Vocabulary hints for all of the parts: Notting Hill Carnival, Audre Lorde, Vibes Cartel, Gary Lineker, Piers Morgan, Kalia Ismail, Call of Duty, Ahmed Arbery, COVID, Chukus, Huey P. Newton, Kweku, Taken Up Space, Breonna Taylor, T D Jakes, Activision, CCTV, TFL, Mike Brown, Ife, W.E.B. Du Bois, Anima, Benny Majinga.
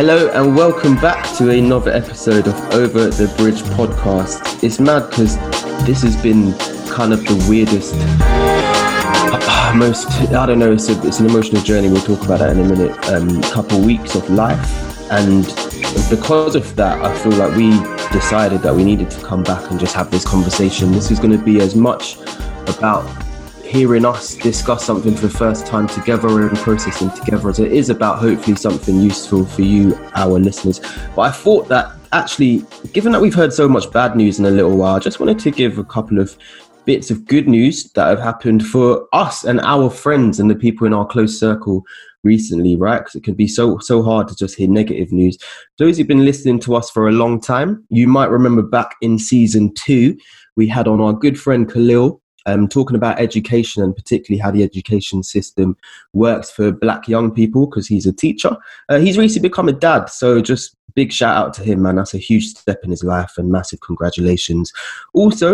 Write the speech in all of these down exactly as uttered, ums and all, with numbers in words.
Hello and welcome back to another episode of Over the Bridge podcast. It's mad because this has been kind of the weirdest, most, I don't know, it's, a, it's an emotional journey, we'll talk about that in a minute, um, couple weeks of life. And because of that, I feel like we decided that we needed to come back and just have this conversation. This is going to be as much about hearing us discuss something for the first time together and processing together as it is about hopefully something useful for you, our listeners. But I thought that actually, given that we've heard so much bad news in a little while, I just wanted to give a couple of bits of good news that have happened for us and our friends and the people in our close circle recently, right? Because it can be so so hard to just hear negative news. Those who've been listening to us for a long time, you might remember back in season two, we had on our good friend Khalil, Um, talking about education and particularly how the education system works for black young people, because he's a teacher. Uh, he's recently become a dad, so just big shout out to him, man. That's a huge step in his life and massive congratulations. Also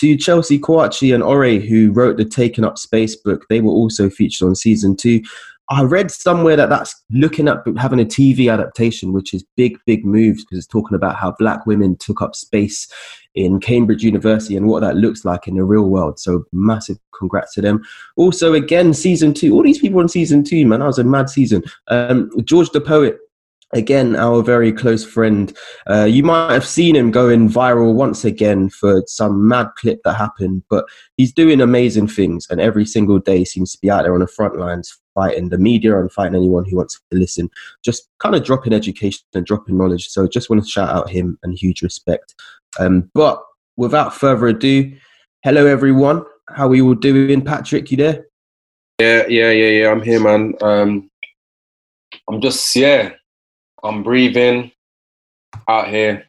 to Chelsea Kouachi and Ore, who wrote the Taken Up Space book. They were also featured on season two. I read somewhere that that's looking at having a T V adaptation, which is big, big moves, because it's talking about how black women took up space in Cambridge University and what that looks like in the real world. So massive congrats to them. Also, again, season two, all these people on season two, man, that was a mad season. Um, George the Poet, again, our very close friend. Uh, you might have seen him going viral once again for some mad clip that happened, but he's doing amazing things and every single day seems to be out there on the front lines fighting the media and fighting anyone who wants to listen, just kind of dropping education and dropping knowledge. So just want to shout out him and huge respect. Um, but without further ado, hello everyone. How are you all doing? Patrick, you there? Yeah, yeah, yeah, yeah. I'm here, man. Um, I'm just, yeah, I'm breathing out here.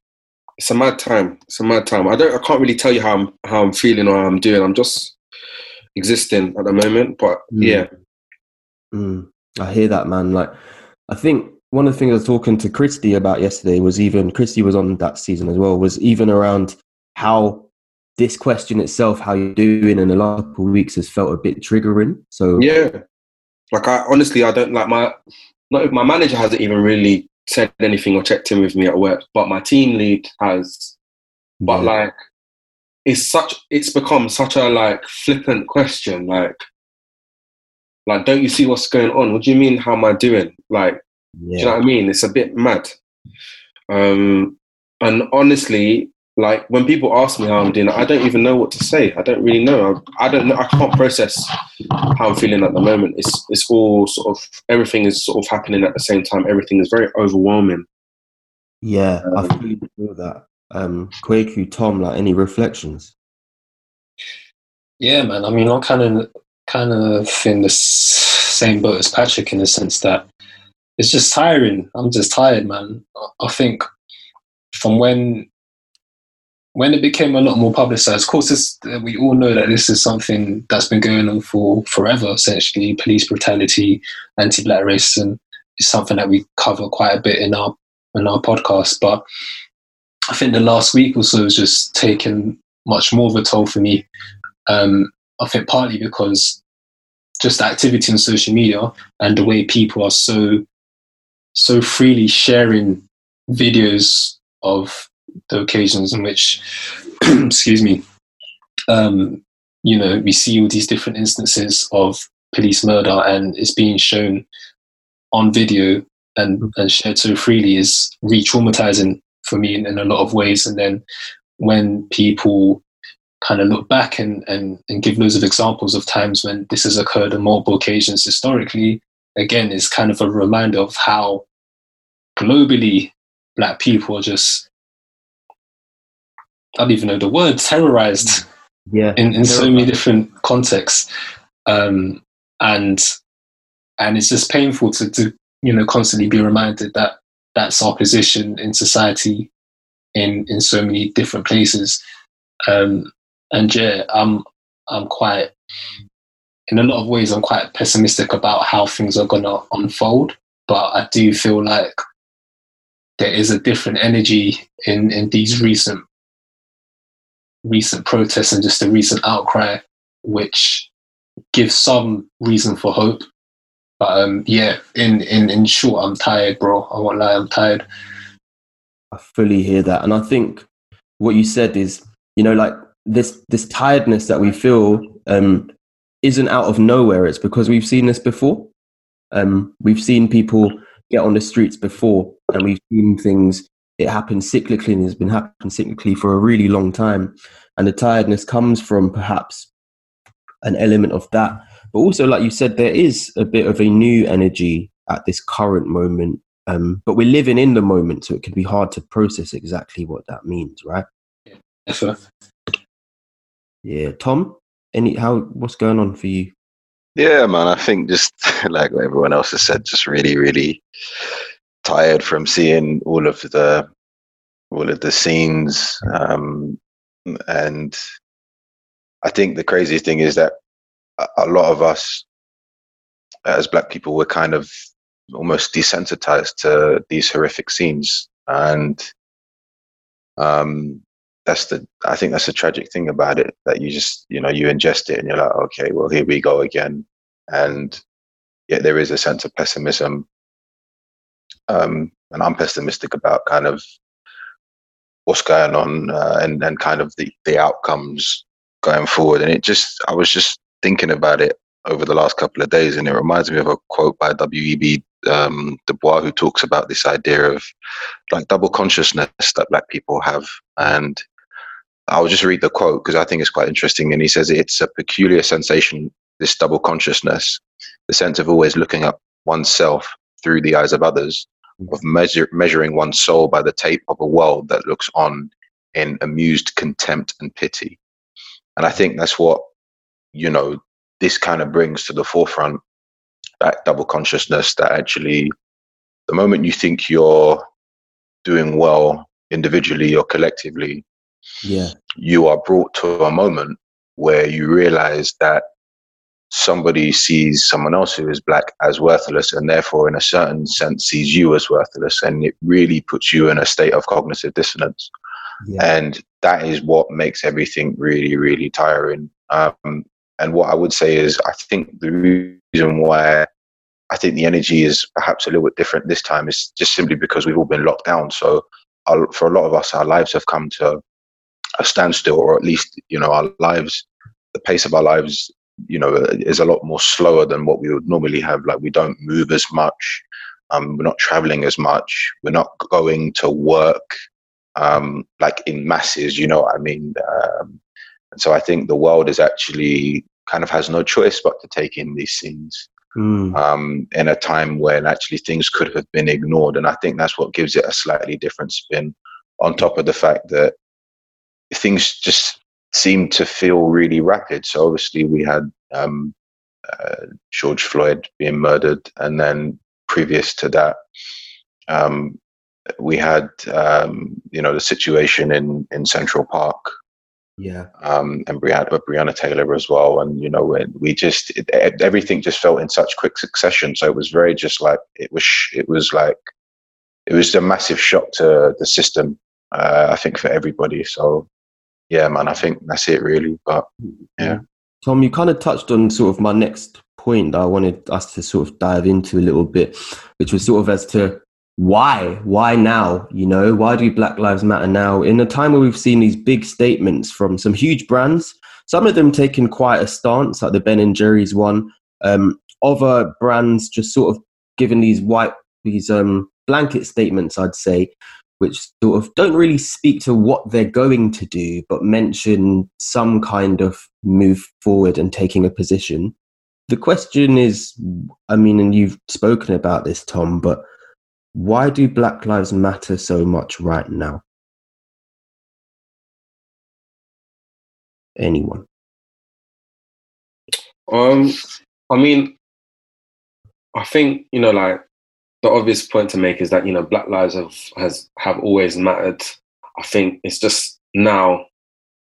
It's a mad time. It's a mad time. I don't, I can't really tell you how I'm, how I'm feeling or how I'm doing. I'm just existing at the moment, but mm. yeah. Mm, I hear that, man. Like, I think one of the things I was talking to Christy about yesterday was even, Christy was on that season as well, was even around how this question itself, how you're doing in the last couple of weeks, has felt a bit triggering. So yeah, like I honestly, I don't like my, not, my manager hasn't even really said anything or checked in with me at work, but my team lead has. But yeah. like, it's such, it's become such a like flippant question, like, Like, don't you see what's going on? What do you mean, how am I doing? Like, yeah. do you know what I mean? It's a bit mad. Um, and honestly, like, when people ask me how I'm doing, I don't even know what to say. I don't really know. I, I don't know. I can't process how I'm feeling at the moment. It's it's all sort of, everything is sort of happening at the same time. Everything is very overwhelming. Yeah, um, I really feel that. Um, Kweku, Tom, like, any reflections? Yeah, man. I mean, I kind of... kind of in the same boat as Patrick in the sense that it's just tiring. I'm just tired, man. I think from when when it became a lot more publicised, of course, it's, we all know that this is something that's been going on for forever, essentially. Police brutality, anti-black racism is something that we cover quite a bit in our in our podcast. But I think the last week or so has just taken much more of a toll for me. Um, I think partly because just the activity on social media and the way people are so so freely sharing videos of the occasions in which, excuse me, um, you know, we see all these different instances of police murder and it's being shown on video and, and shared so freely is re-traumatizing for me in, in a lot of ways. And then when people kind of look back and, and, and give loads of examples of times when this has occurred on multiple occasions historically, again, it's kind of a reminder of how globally black people are just, I don't even know the word, terrorized yeah, in, in so many different contexts. Um, and and it's just painful to, to you know constantly be reminded that that's our position in society in, in so many different places. Um, And yeah, I'm, I'm quite, in a lot of ways, I'm quite pessimistic about how things are going to unfold. But I do feel like there is a different energy in, in these recent recent protests and just the recent outcry, which gives some reason for hope. But um, yeah, in, in, in short, I'm tired, bro. I won't lie, I'm tired. I fully hear that. And I think what you said is, you know, like this this tiredness that we feel um, isn't out of nowhere. It's because we've seen this before. Um, we've seen people get on the streets before, and we've seen things. It happens cyclically, and it's been happening cyclically for a really long time. And the tiredness comes from perhaps an element of that. But also, like you said, there is a bit of a new energy at this current moment. Um, but we're living in the moment, so it can be hard to process exactly what that means, right? Yes, sir. Yeah, Tom, any how what's going on for you? Yeah, man, I think just like what everyone else has said, just really, really tired from seeing all of the all of the scenes. Um, and I think the crazy thing is that a lot of us as black people were kind of almost desensitized to these horrific scenes. And um, that's the, I think that's the tragic thing about it, that you just, you know, you ingest it and you're like, okay, well, here we go again. And yet there is a sense of pessimism. Um, and I'm pessimistic about kind of what's going on uh, and, and kind of the, the outcomes going forward. And it just, I was just thinking about it over the last couple of days, and it reminds me of a quote by W E B Um, Du Bois, who talks about this idea of like double consciousness that black people have. And I'll just read the quote because I think it's quite interesting. And he says, it's a peculiar sensation, this double consciousness, the sense of always looking up oneself through the eyes of others, of measure, measuring one's soul by the tape of a world that looks on in amused contempt and pity. And I think that's what, you know, this kind of brings to the forefront, that double consciousness, that actually the moment you think you're doing well individually or collectively, yeah, you are brought to a moment where you realize that somebody sees someone else who is black as worthless, and therefore in a certain sense sees you as worthless, and it really puts you in a state of cognitive dissonance. Yeah. And that is what makes everything really, really tiring. Um, and what I would say is I think the reason why I think the energy is perhaps a little bit different this time is just simply because we've all been locked down. So our, for a lot of us, our lives have come to a standstill, or at least, you know, our lives, the pace of our lives, you know, is a lot more slower than what we would normally have. Like we don't move as much. Um, we're not traveling as much. We're not going to work um, like in masses, you know what I mean? Um, and so I think the world is actually kind of has no choice but to take in these scenes mm. um, in a time when actually things could have been ignored. And I think that's what gives it a slightly different spin, on top of the fact that things just seem to feel really rapid. So obviously we had um, uh, George Floyd being murdered. And then previous to that, um, we had, um, you know, the situation in, in Central Park. Yeah, um, and Breonna, but Breonna Taylor as well, and you know, we, we just it, everything just felt in such quick succession. So it was very just like it was. It was like it was a massive shock to the system. Uh, I think for everybody. So yeah, man, I think that's it really. But yeah, Tom, you kind of touched on sort of my next point that I wanted us to sort of dive into a little bit, which was sort of as to why why now, you know, why do Black Lives Matter now, in a time where we've seen these big statements from some huge brands, some of them taking quite a stance, like the Ben and Jerry's one, um other brands just sort of giving these white these um blanket statements, I'd say, which sort of don't really speak to what they're going to do, but mention some kind of move forward and taking a position. The question is, I mean, and you've spoken about this, Tom, but why do Black Lives Matter so much right now? Anyone? Um, I mean, I think, you know, like the obvious point to make is that, you know, Black lives have has have always mattered. I think it's just now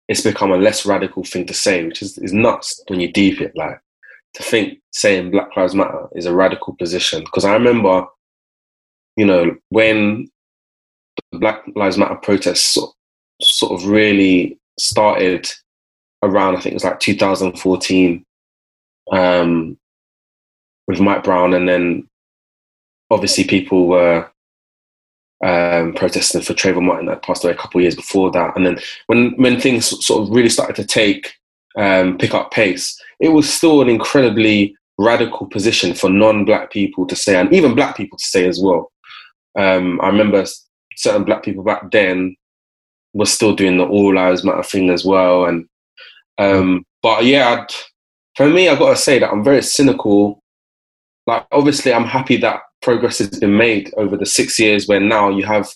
it's become a less radical thing to say, which is, is nuts when you deep it. Like to think saying Black Lives Matter is a radical position, because I remember, you know, when the Black Lives Matter protests sort, sort of really started around, I think it was like twenty fourteen, um, with Mike Brown, and then obviously people were um, protesting for Trayvon Martin that passed away a couple of years before that. And then when when things sort of really started to take um, pick up pace, it was still an incredibly radical position for non-black people to say, and even black people to say as well. Um, I remember certain black people back then were still doing the all lives matter thing as well. And um, but yeah, I'd, for me, I've got to say that I'm very cynical. Like, obviously, I'm happy that progress has been made over the six years where now you have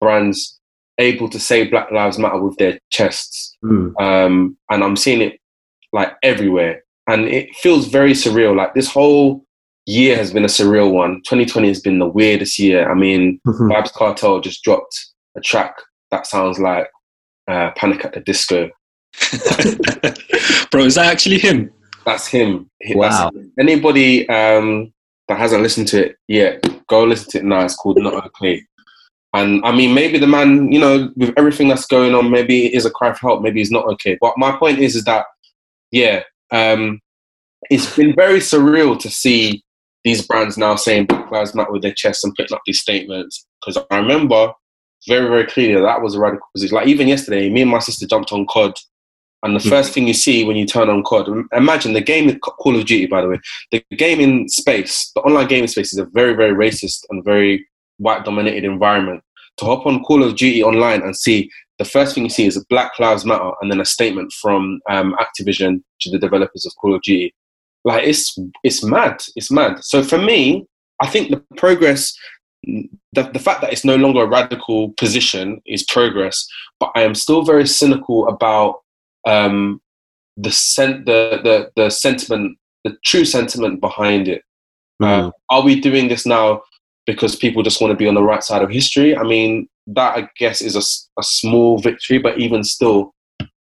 brands able to say Black Lives Matter with their chests. Mm. Um, and I'm seeing it, like, everywhere. And it feels very surreal. Like, this whole year has been a surreal one. twenty twenty has been the weirdest year. I mean, mm-hmm. Vibes Cartel just dropped a track that sounds like uh, Panic at the Disco. Bro, is that actually him? That's him. Wow. That's him. Anybody um, that hasn't listened to it yet, go listen to it now. It's called Not Okay. And I mean, maybe the man, you know, with everything that's going on, maybe it is a cry for help. Maybe he's not okay. But my point is, is that, yeah, um, it's been very surreal to see these brands now saying Black Lives Matter with their chests and putting up these statements. Because I remember very, very clearly that, that was a radical position. Like, even yesterday, me and my sister jumped on C O D. And the first thing you see when you turn on C O D, imagine the game, Call of Duty, by the way, the gaming space, the online gaming space is a very, very racist and very white-dominated environment. To hop on Call of Duty online and see, the first thing you see is a Black Lives Matter and then a statement from um, Activision, to the developers of Call of Duty. Like, it's it's mad. It's mad. So for me, I think the progress, the, the fact that it's no longer a radical position is progress, but I am still very cynical about Um, the, sen- the the the sentiment, the true sentiment behind it. Mm. Uh, are we doing this now because people just want to be on the right side of history? I mean, that I guess is a, a small victory, but even still,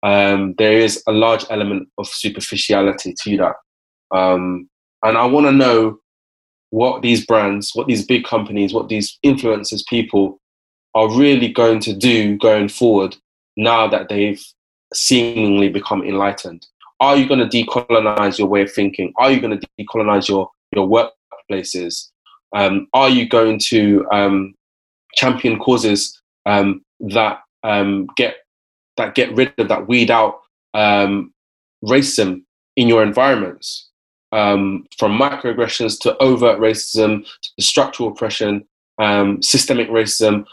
um, there is a large element of superficiality to that. Um, and I want to know what these brands, what these big companies, what these influencers, people are really going to do going forward now that they've seemingly become enlightened. Are you going to decolonize your way of thinking? Are you going to decolonize your your workplaces? Um, are you going to um, champion causes um, that um, get that get rid of that weed out um, racism in your environments, um, from microaggressions to overt racism to structural oppression, um, systemic racism?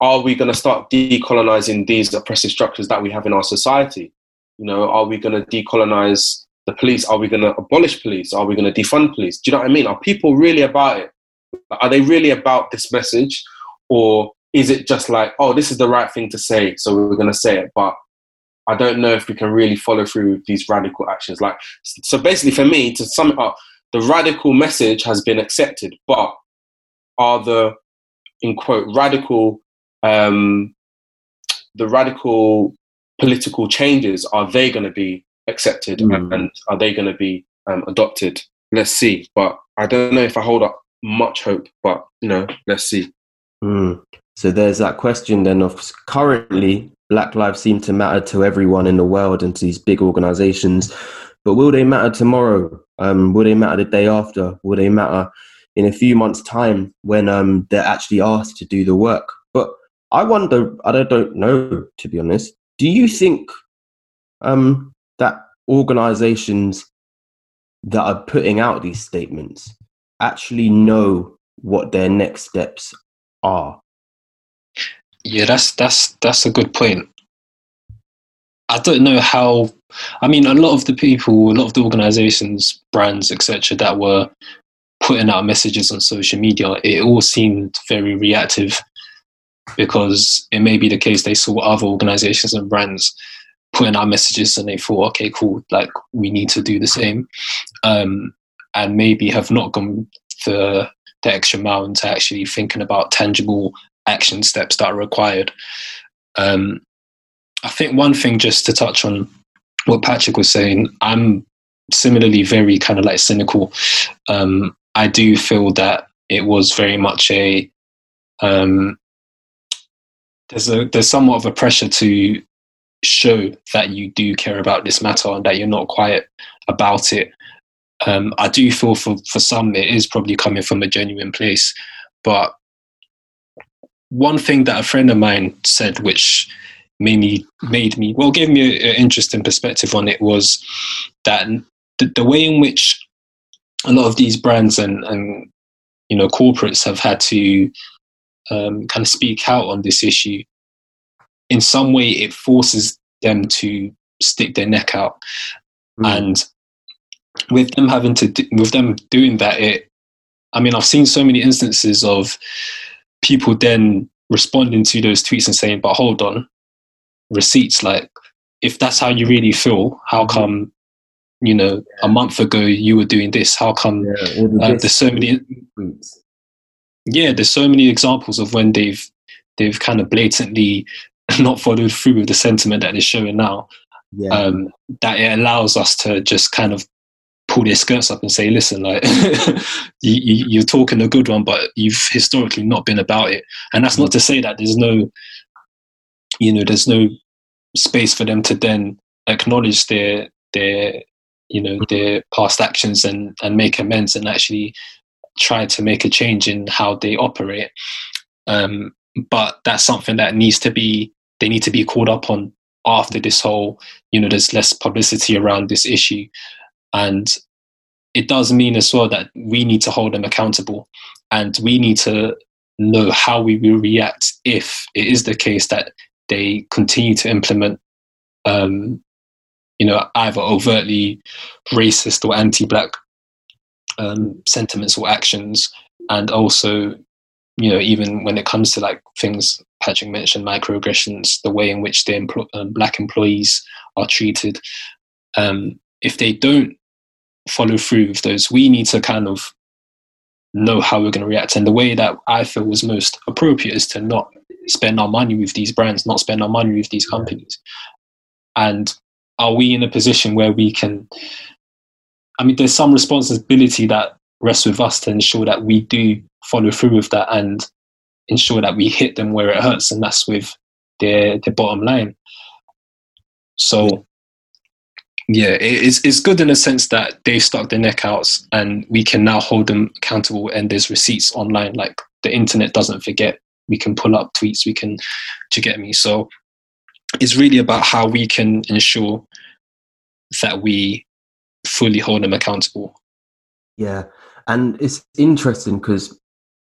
Are we going to start decolonizing these oppressive structures that we have in our society? You know, are we going to decolonize the police? Are we going to abolish police? Are we going to defund police? Do you know what I mean? Are people really about it? Are they really about this message? Or is it just like, oh, this is the right thing to say, so we're going to say it? But I don't know if we can really follow through with these radical actions. Like, so basically for me, to sum it up, the radical message has been accepted, but are the, in quote, radical Um, the radical political changes, are they going to be accepted mm. and, and are they going to be um, adopted? Let's see. But I don't know if I hold up much hope, but, you know, let's see. Mm. So there's that question then of, currently, Black lives seem to matter to everyone in the world and to these big organisations, but will they matter tomorrow? Um, will they matter the day after? Will they matter in a few months' time when um, they're actually asked to do the work? But I wonder, I don't know, to be honest, do you think um, that organisations that are putting out these statements actually know what their next steps are? Yeah, that's that's that's a good point. I don't know how, I mean, a lot of the people, a lot of the organisations, brands, et cetera that were putting out messages on social media, it all seemed very reactive, because it may be the case they saw other organisations and brands putting out messages and they thought, okay, cool, like, we need to do the same, um, and maybe have not gone the, the extra mile into actually thinking about tangible action steps that are required. Um, I think one thing, just to touch on what Patrick was saying, I'm similarly very kind of like cynical. Um, I do feel that it was very much a... Um, There's a there's somewhat of a pressure to show that you do care about this matter and that you're not quiet about it. Um, I do feel for, for some it is probably coming from a genuine place. But one thing that a friend of mine said, which made me, made me well, gave me an interesting perspective on it, was that the, the way in which a lot of these brands and, and you know, corporates have had to um, kind of speak out on this issue, in some way it forces them to stick their neck out. Mm. And with them having to, do, with them doing that, it, I mean, I've seen so many instances of people then responding to those tweets and saying, but hold on, receipts, like, if that's how you really feel, how come, you know, a month ago you were doing this? How come yeah, uh, there's so many, yeah, there's so many examples of when they've, they've kind of blatantly not followed through with the sentiment that they're showing now, yeah. um, that it allows us to just kind of pull their skirts up and say, listen, like, you, you, you're talking a good one, but you've historically not been about it. And that's not to say that there's no, you know, there's no space for them to then acknowledge their, their, you know, their past actions and, and make amends and actually try to make a change in how they operate. Um, but that's something that needs to be, they need to be called up on after this whole, you know, there's less publicity around this issue. And it does mean as well that we need to hold them accountable, and we need to know how we will react if it is the case that they continue to implement, um, you know, either overtly racist or anti-black um, sentiments or actions. And also, you know, even when it comes to like things Patrick mentioned, microaggressions, the way in which the empl- um, black employees are treated, um, if they don't follow through with those, we need to kind of know how we're going to react. And the way that I feel was most appropriate is to not spend our money with these brands, not spend our money with these companies. And are we in a position where we can, I mean, there's some responsibility that rests with us to ensure that we do follow through with that and ensure that we hit them where it hurts, and that's with their, their bottom line. So yeah, it's it's good in a sense that they've stuck their neck out and we can now hold them accountable, and there's receipts online. Like, the internet doesn't forget. We can pull up tweets, we can, do you get me? So it's really about how we can ensure that we fully hold them accountable. Yeah, and it's interesting because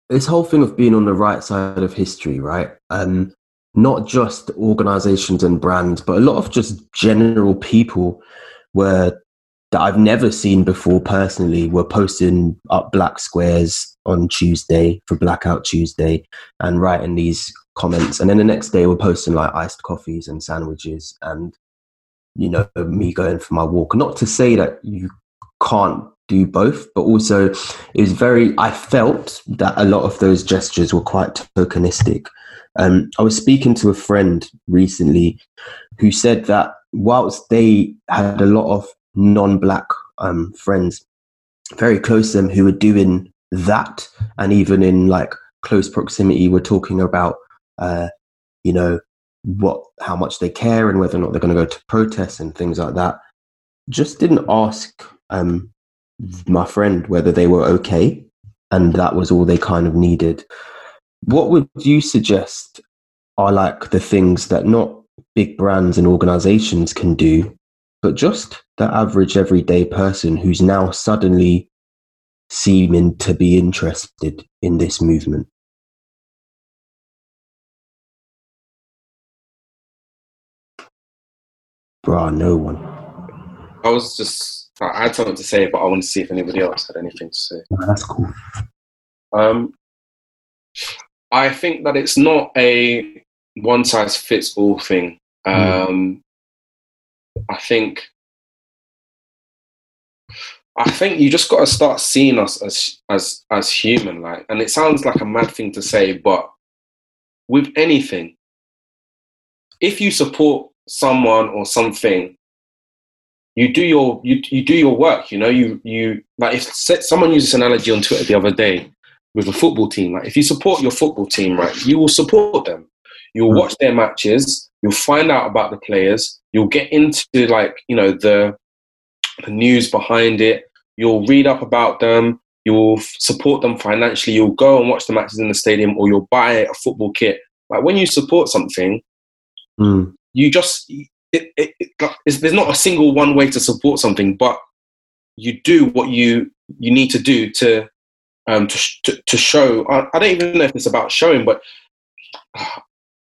this whole thing of being on the right side of history, right? Um, not just organizations and brands, but a lot of just general people were, that I've never seen before personally, were posting up black squares on Tuesday for Blackout Tuesday and writing these comments. And then the next day we're posting like iced coffees and sandwiches and, you know, me going for my walk. Not to say that you can't do both, but also it was very, I felt that a lot of those gestures were quite tokenistic. Um, I was speaking to a friend recently who said that whilst they had a lot of non-black um, friends very close to them who were doing that, and even in like close proximity were talking about, uh, you know, what, how much they care and whether or not they're going to go to protests and things like that, just didn't ask um, my friend whether they were okay, and that was all they kind of needed. What would you suggest are like the things that not big brands and organizations can do, but just the average everyday person who's now suddenly seeming to be interested in this movement? Bruh, no one. I was just, I had something to say, but I want to see if anybody else had anything to say. Oh, that's cool. Um, I think that it's not a one-size-fits-all thing. Um, mm. I think I think you just got to start seeing us as as as human, like. And it sounds like a mad thing to say, but with anything, if you support someone or something, you do your you you do your work. You know, you you like. If someone used this analogy on Twitter the other day. With a football team, like if you support your football team, right, you will support them. You'll watch their matches. You'll find out about the players. You'll get into like you know the, the news behind it. You'll read up about them. You'll support them financially. You'll go and watch the matches in the stadium, or you'll buy a football kit. Like, when you support something, mm. you just it, it, it, it's, there's not a single one way to support something, but you do what you you need to do to um to to, to show. I, I don't even know if it's about showing, but uh,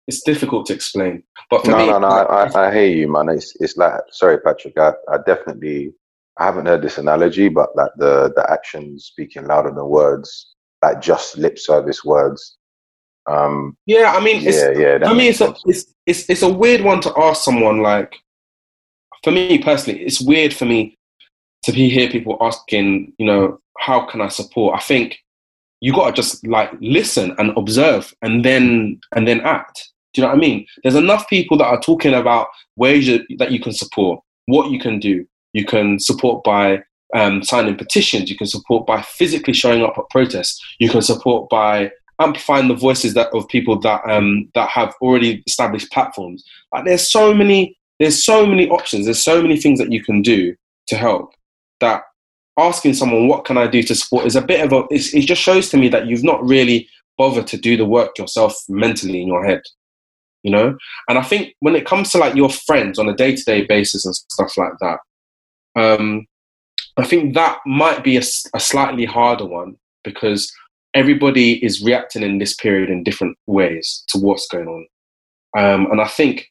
it's difficult to explain. But for no, me, no, no, like, I, I hear you, man. It's it's like, sorry, Patrick. I, I definitely. I haven't heard this analogy, but like the, the actions speaking louder than words, like just lip service words. Um, yeah, I mean, yeah, it's, yeah, I mean, it's a, it's, it's, it's a weird one to ask someone. Like, for me personally, it's weird for me to be hear people asking, you know, how can I support? I think you got to just like listen and observe and then, and then act. Do you know what I mean? There's enough people that are talking about ways that you can support, what you can do. You can support by um, signing petitions. You can support by physically showing up at protests. You can support by amplifying the voices that of people that um, that have already established platforms. Like, there's so many, there's so many options. There's so many things that you can do to help. That asking someone, "What can I do to support?" is a bit of a. It's, it just shows to me that you've not really bothered to do the work yourself mentally in your head. You know, and I think when it comes to like your friends on a day-to-day basis and stuff like that. Um, I think that might be a, a slightly harder one, because everybody is reacting in this period in different ways to what's going on. Um, and I think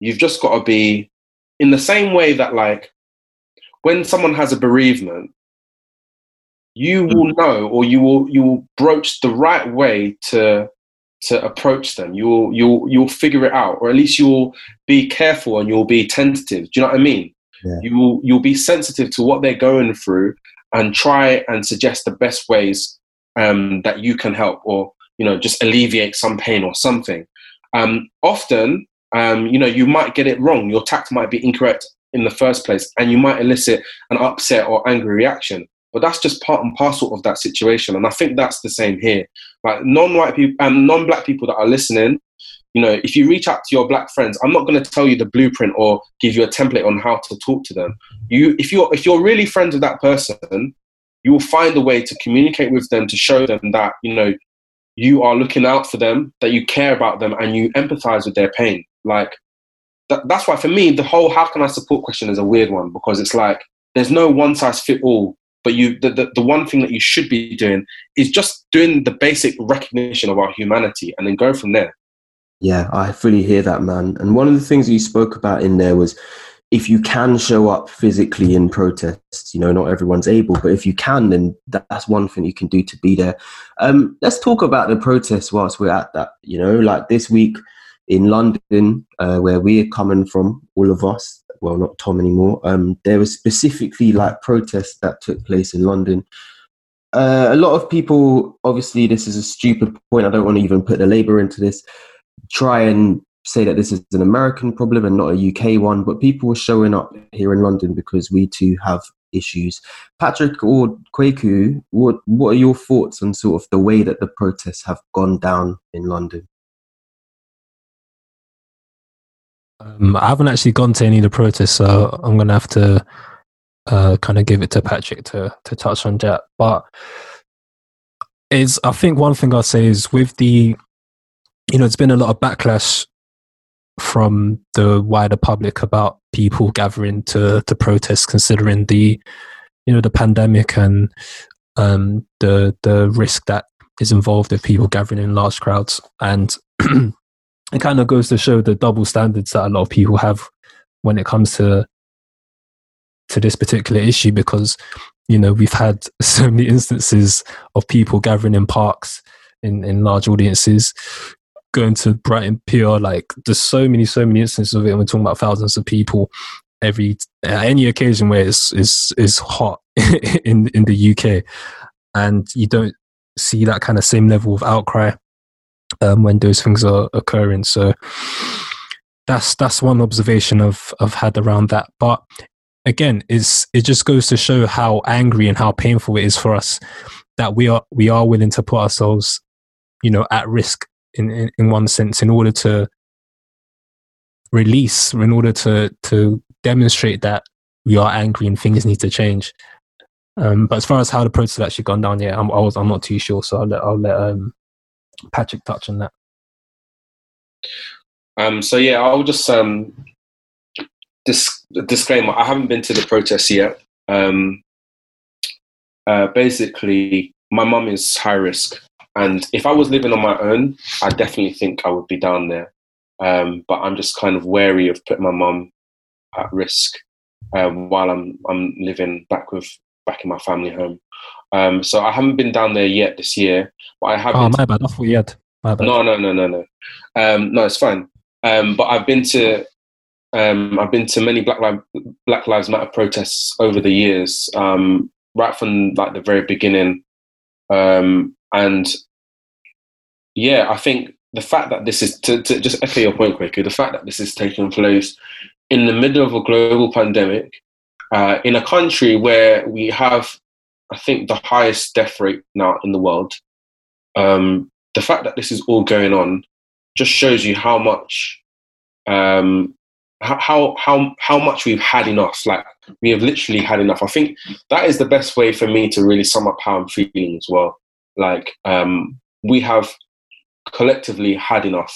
you've just got to be in the same way that, like, when someone has a bereavement, you will know, or you will you will broach the right way to to approach them. You will you'll you'll figure it out, or at least you'll be careful and you'll be tentative. Do you know what I mean? Yeah. You will, you'll be sensitive to what they're going through and try and suggest the best ways um, that you can help, or, you know, just alleviate some pain or something. Um, often, um, you know, you might get it wrong. Your tact might be incorrect in the first place, and you might elicit an upset or angry reaction. But that's just part and parcel of that situation. And I think that's the same here. Like, non-white people and um, non-black people that are listening, you know, if you reach out to your black friends, I'm not going to tell you the blueprint or give you a template on how to talk to them. You, if you're if you're really friends with that person, you will find a way to communicate with them, to show them that, you know, you are looking out for them, that you care about them, and you empathize with their pain. Like, th- that's why for me, the whole "how can I support" question is a weird one, because it's like there's no one size fit all. But you, the, the, the one thing that you should be doing is just doing the basic recognition of our humanity, and then go from there. Yeah, I fully hear that, man. And one of the things you spoke about in there was, if you can show up physically in protests, you know, not everyone's able, but if you can, then that's one thing you can do to be there. Um, let's talk about the protests whilst we're at that, you know, like this week in London, uh, where we're coming from, all of us, well, not Tom anymore, um, there was specifically like protests that took place in London. Uh, a lot of people, obviously, this is a stupid point, I don't want to even put the labor into this, try and say that this is an American problem and not a U K one, but people were showing up here in London because we too have issues. Patrick or Kweku, what what are your thoughts on sort of the way that the protests have gone down in London? Um, I haven't actually gone to any of the protests, so I'm going to have to uh, kind of give it to Patrick to to touch on that. But it's, I think one thing I'll say is with the you know, it's been a lot of backlash from the wider public about people gathering to, to protest, considering the, you know, the pandemic and um, the the risk that is involved of people gathering in large crowds. And it kind of goes to show the double standards that a lot of people have when it comes to to this particular issue, because, you know, we've had so many instances of people gathering in parks, in, in large audiences, going to Brighton Pier. Like, there's so many, so many instances of it, and we're talking about thousands of people every at any occasion where it's it's, it's hot in in the U K, and you don't see that kind of same level of outcry um, when those things are occurring. So that's that's one observation I've I've had around that. But again, it's it just goes to show how angry and how painful it is for us that we are we are willing to put ourselves, you know, at risk. In, in, in one sense, in order to release, in order to, to demonstrate that we are angry and things need to change. Um, but as far as how the protests have actually gone down, yeah, I'm, I was, I'm not too sure. So I'll let, I'll let um, Patrick touch on that. Um, so yeah, I'll just um, disc- disclaimer. I haven't been to the protests yet. Um, uh, basically, my mum is high risk, and if I was living on my own, I definitely think I would be down there. Um, but I'm just kind of wary of putting my mum at risk uh, while I'm I'm living back with back in my family home. Um, so I haven't been down there yet this year. But I have. Oh my bad. I thought you had. No, no, no, no, no. Um, no, it's fine. Um, but I've been to um, I've been to many Black Li- Black Lives Matter protests over the years, um, right from like the very beginning. Um, and yeah, I think the fact that this is to, to just echo your point quickly, the fact that this is taking place in the middle of a global pandemic, uh, in a country where we have, I think, the highest death rate now in the world. Um, The fact that this is all going on just shows you how much, um, how how how much we've had enough. Like, we have literally had enough. I think that is the best way for me to really sum up how I'm feeling as well. Like, um, we have collectively had enough.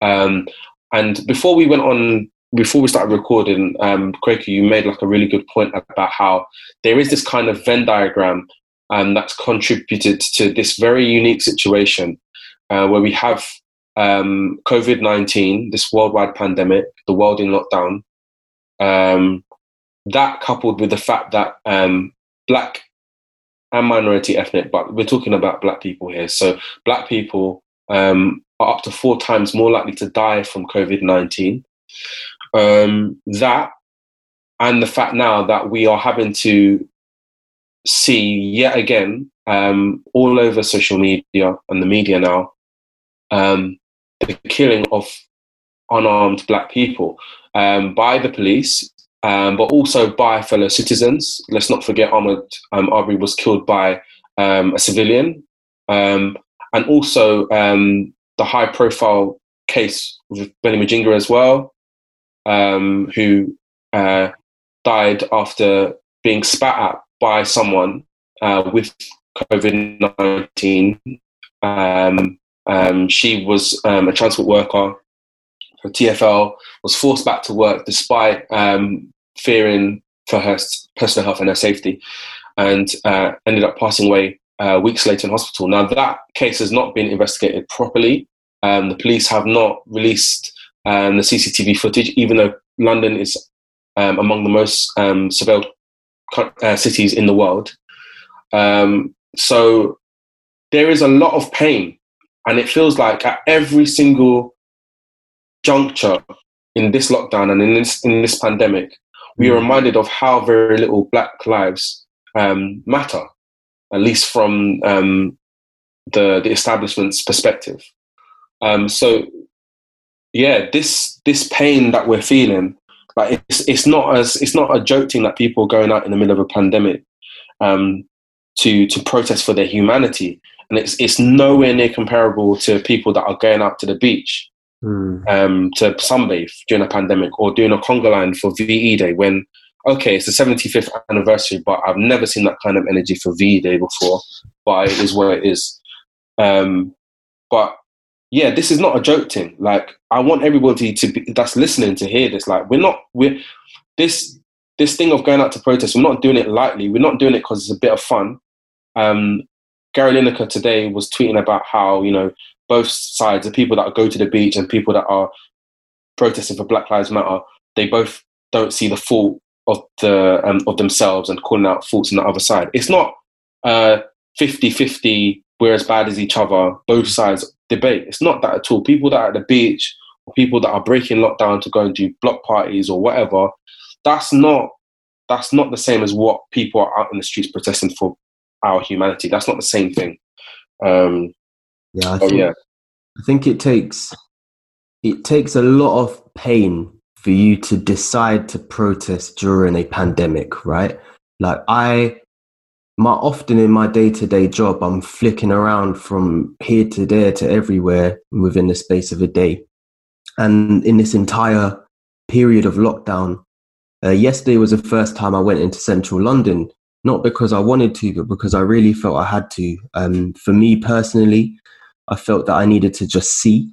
Um, and before we went on, before we started recording, um, Kweku, you made like a really good point about how there is this kind of Venn diagram. And that's contributed to this very unique situation uh, where we have um, COVID nineteen, this worldwide pandemic, the world in lockdown. Um, that coupled with the fact that um, black and minority ethnic, but we're talking about black people here. So black people um, are up to four times more likely to die from COVID nineteen. Um, that and the fact now that we are having to see yet again um, all over social media and the media now um, the killing of unarmed black people um, by the police, um, but also by fellow citizens. Let's not forget Ahmed um, Arbery was killed by um, a civilian, um, and also um, the high-profile case of Benny Majinga as well, um, who uh, died after being spat at by someone uh, with COVID nineteen. Um, um, she was um, a transport worker for T F L, was forced back to work despite um, fearing for her personal health and her safety, and uh, ended up passing away uh, weeks later in hospital. Now, that case has not been investigated properly. Um, the police have not released um, the C C T V footage, even though London is um, among the most um, surveilled Uh, cities in the world. Um, so there is a lot of pain, and it feels like at every single juncture in this lockdown and in this in this pandemic, we are reminded of how very little black lives um, matter, at least from um, the the establishment's perspective. Um, so yeah, this this pain that we're feeling, like, it's it's not as it's not a joke thing that people are going out in the middle of a pandemic um, to to protest for their humanity, and it's it's nowhere near comparable to people that are going out to the beach mm. um, to sunbathe during a pandemic, or doing a conga line for V E Day. When okay, it's the seventy-fifth anniversary, but I've never seen that kind of energy for V E Day before. But it is what it is. Um, but yeah, this is not a joke thing. Like, I want everybody to be, that's listening to hear this. Like, we're not, we're, this this thing of going out to protest, we're not doing it lightly. We're not doing it because it's a bit of fun. Um, Gary Lineker today was tweeting about how, you know, both sides, the people that go to the beach and people that are protesting for Black Lives Matter, they both don't see the fault of the um, of themselves and calling out faults on the other side. It's not uh, fifty-fifty, we're as bad as each other, both sides debate. It's not that at all. People that are at the beach, or people that are breaking lockdown to go and do block parties or whatever, that's not that's not the same as what people are out in the streets protesting for our humanity. That's not the same thing. Um, yeah, I think, yeah. I think it takes it takes a lot of pain for you to decide to protest during a pandemic, right? Like, I My often in my day-to-day job, I'm flicking around from here to there to everywhere within the space of a day. And in this entire period of lockdown, uh, yesterday was the first time I went into central London not because I wanted to, but because I really felt I had to. Um, for me personally, I felt that I needed to just see.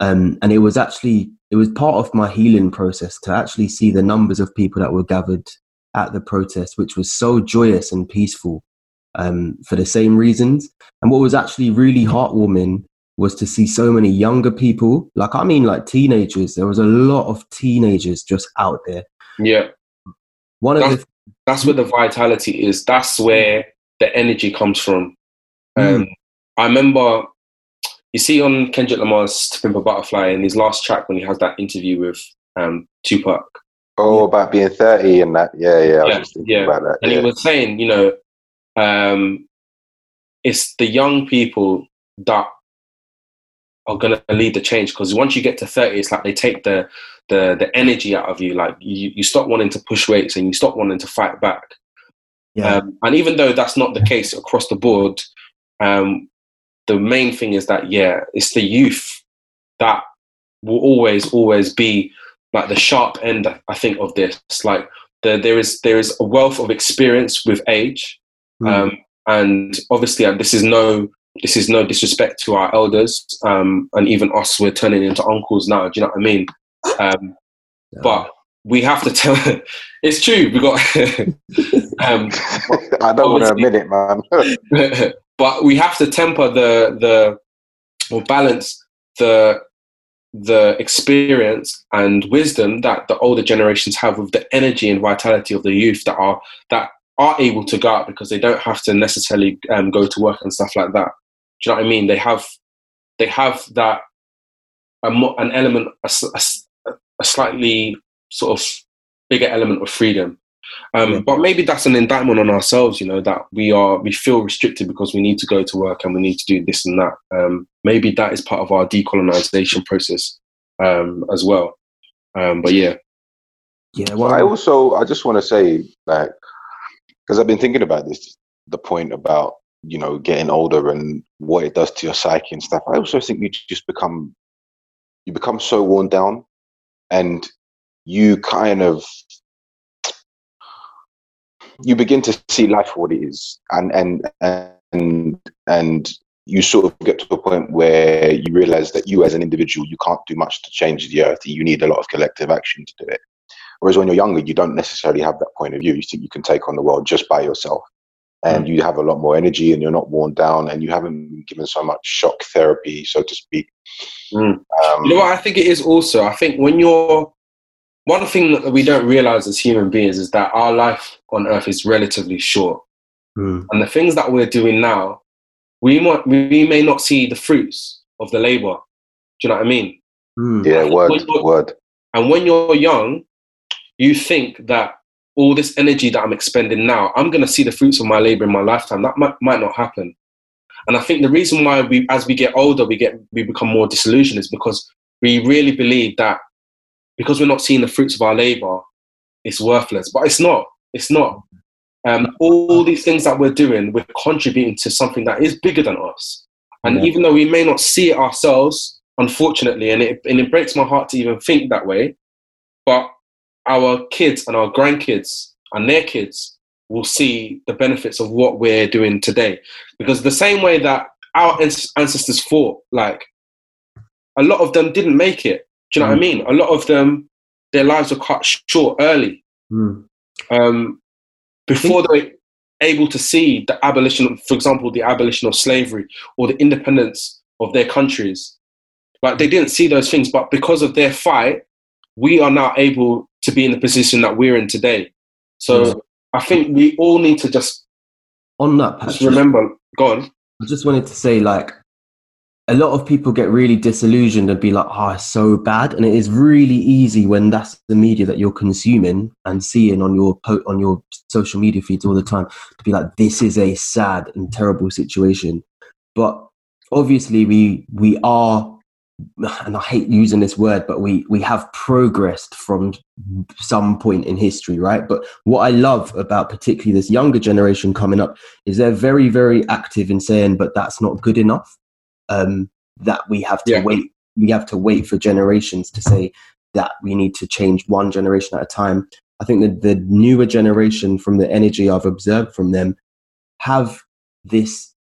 Um, and it was actually, it was part of my healing process to actually see the numbers of people that were gathered at the protest, which was so joyous and peaceful um, for the same reasons. And what was actually really heartwarming was to see so many younger people, like, I mean, like teenagers. There was a lot of teenagers just out there. Yeah. One that's, of the th- that's where the vitality is. That's where the energy comes from. Um, mm. I remember, you see on Kendrick Lamar's To Pimp a Butterfly, in his last track when he has that interview with um, Tupac. Oh, about being thirty and that. Yeah, yeah. I yeah, was just thinking yeah. about that. And yeah. he was saying, you know, um, it's the young people that are going to lead the change, because once you get to thirty, it's like they take the the the energy out of you. Like you, you stop wanting to push weights and you stop wanting to fight back. Yeah. Um, and even though that's not the case across the board, um, the main thing is that, yeah, it's the youth that will always, always be like the sharp end, I think, of this. Like the, there is there is a wealth of experience with age. Mm. Um, and obviously uh, this is no... This is no disrespect to our elders, um, and even us, we're turning into uncles now. Do you know what I mean? Um, yeah. But we have to tell... It's true, we got... um, I don't want to admit it, man. But we have to temper the... the or balance the the experience and wisdom that the older generations have with the energy and vitality of the youth that are that are able to go out because they don't have to necessarily um, go to work and stuff like that. Do you know what I mean? They have, they have that um, an element, a, a, a slightly sort of bigger element of freedom. Um, yeah. But maybe that's an indictment on ourselves, you know, that we are we feel restricted because we need to go to work and we need to do this and that. Um, maybe that is part of our decolonization process um, as well. Um, but yeah, yeah. Well, I also I just want to say like. Because I've been thinking about this, the point about, you know, getting older and what it does to your psyche and stuff. I also think you just become, you become so worn down and you kind of, you begin to see life for what it is. And, and, and, and you sort of get to a point where you realize that you as an individual, you can't do much to change the earth. You need a lot of collective action to do it. Whereas when you're younger, you don't necessarily have that point of view. You think you can take on the world just by yourself. And you have a lot more energy and you're not worn down and you haven't been given so much shock therapy, so to speak. Mm. Um, you know what I think it is also? I think when you're... One thing that we don't realise as human beings is that our life on Earth is relatively short. Mm. And the things that we're doing now, we might, we may not see the fruits of the labour. Do you know what I mean? Mm. Yeah, and word, word. And when you're young... You think that all this energy that I'm expending now, I'm going to see the fruits of my labor in my lifetime. That might, might not happen. And I think the reason why we, as we get older, we get we become more disillusioned is because we really believe that because we're not seeing the fruits of our labor, it's worthless. But it's not. It's not. Um, all these things that we're doing, we're contributing to something that is bigger than us. And yeah. even though we may not see it ourselves, unfortunately, and it, and it breaks my heart to even think that way, but our kids and our grandkids and their kids will see the benefits of what we're doing today. Because the same way that our ancestors fought, like, a lot of them didn't make it. Do you know mm. what I mean? A lot of them, their lives were cut short early. Mm. Um, before they were able to see the abolition, for example, the abolition of slavery or the independence of their countries. Like, they didn't see those things, but because of their fight, we are now able to be in the position that we're in today. So mm. I think we all need to just on that. Patrick, just remember, go on. I just wanted to say, like, a lot of people get really disillusioned and be like, "Oh, it's so bad," and it is really easy when that's the media that you're consuming and seeing on your po- on your social media feeds all the time to be like, "This is a sad and terrible situation." But obviously, we we are. And I hate using this word, but we we have progressed from some point in history, right? But what I love about particularly this younger generation coming up is they're very, very active in saying, but that's not good enough. Um, that we have to yeah. wait. We have to wait for generations to say that we need to change one generation at a time. I think that the newer generation, from the energy I've observed from them, have this,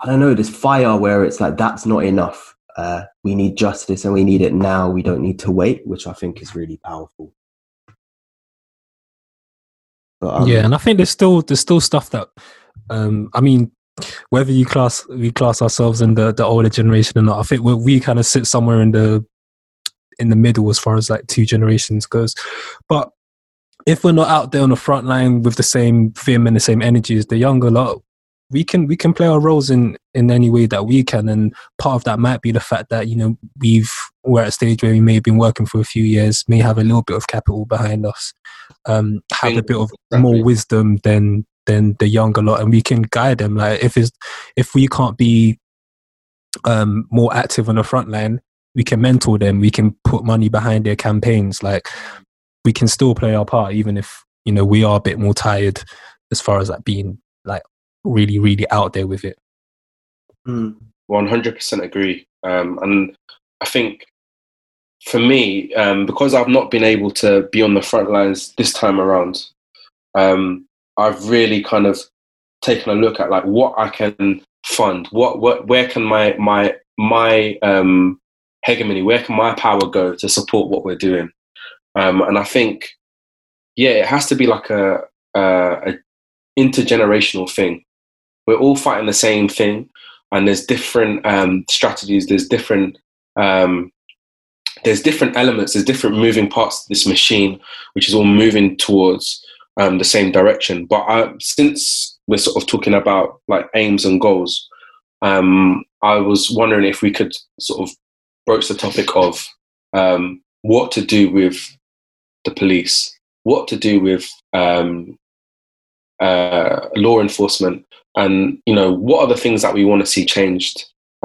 I don't know, this fire where it's like, that's not enough. Uh, we need justice and we need it now. We don't need to wait, which I think is really powerful. But, um, yeah, and I think there's still there's still stuff that, um, I mean, whether you class we class ourselves in the, the older generation or not, I think we, we kind of sit somewhere in the in the middle as far as like two generations goes. But if we're not out there on the front line with the same vim and the same energy as the younger lot, we can we can play our roles in in any way that we can. And part of that might be the fact that, you know, we've we're at a stage where we may have been working for a few years, may have a little bit of capital behind us, um, have a bit of more wisdom than than the younger lot, and we can guide them. Like if it's, if we can't be um, more active on the front line, we can mentor them. We can put money behind their campaigns. Like we can still play our part, even if, you know, we are a bit more tired as far as like being like really, really out there with it. Mm. one hundred percent agree. Um, and I think for me, um, because I've not been able to be on the front lines this time around, um, I've really kind of taken a look at like what I can fund, what, what where can my my my um, hegemony, where can my power go to support what we're doing? Um, and I think, yeah, it has to be like a, a, a intergenerational thing. We're all fighting the same thing, and there's different um, strategies, there's different um, there's different elements, there's different moving parts to this machine, which is all moving towards Um, the same direction. But I, since we're sort of talking about like aims and goals, um, I was wondering if we could sort of broach the topic of um, what to do with the police, what to do with um, uh, law enforcement, and, you know, what are the things that we want to see changed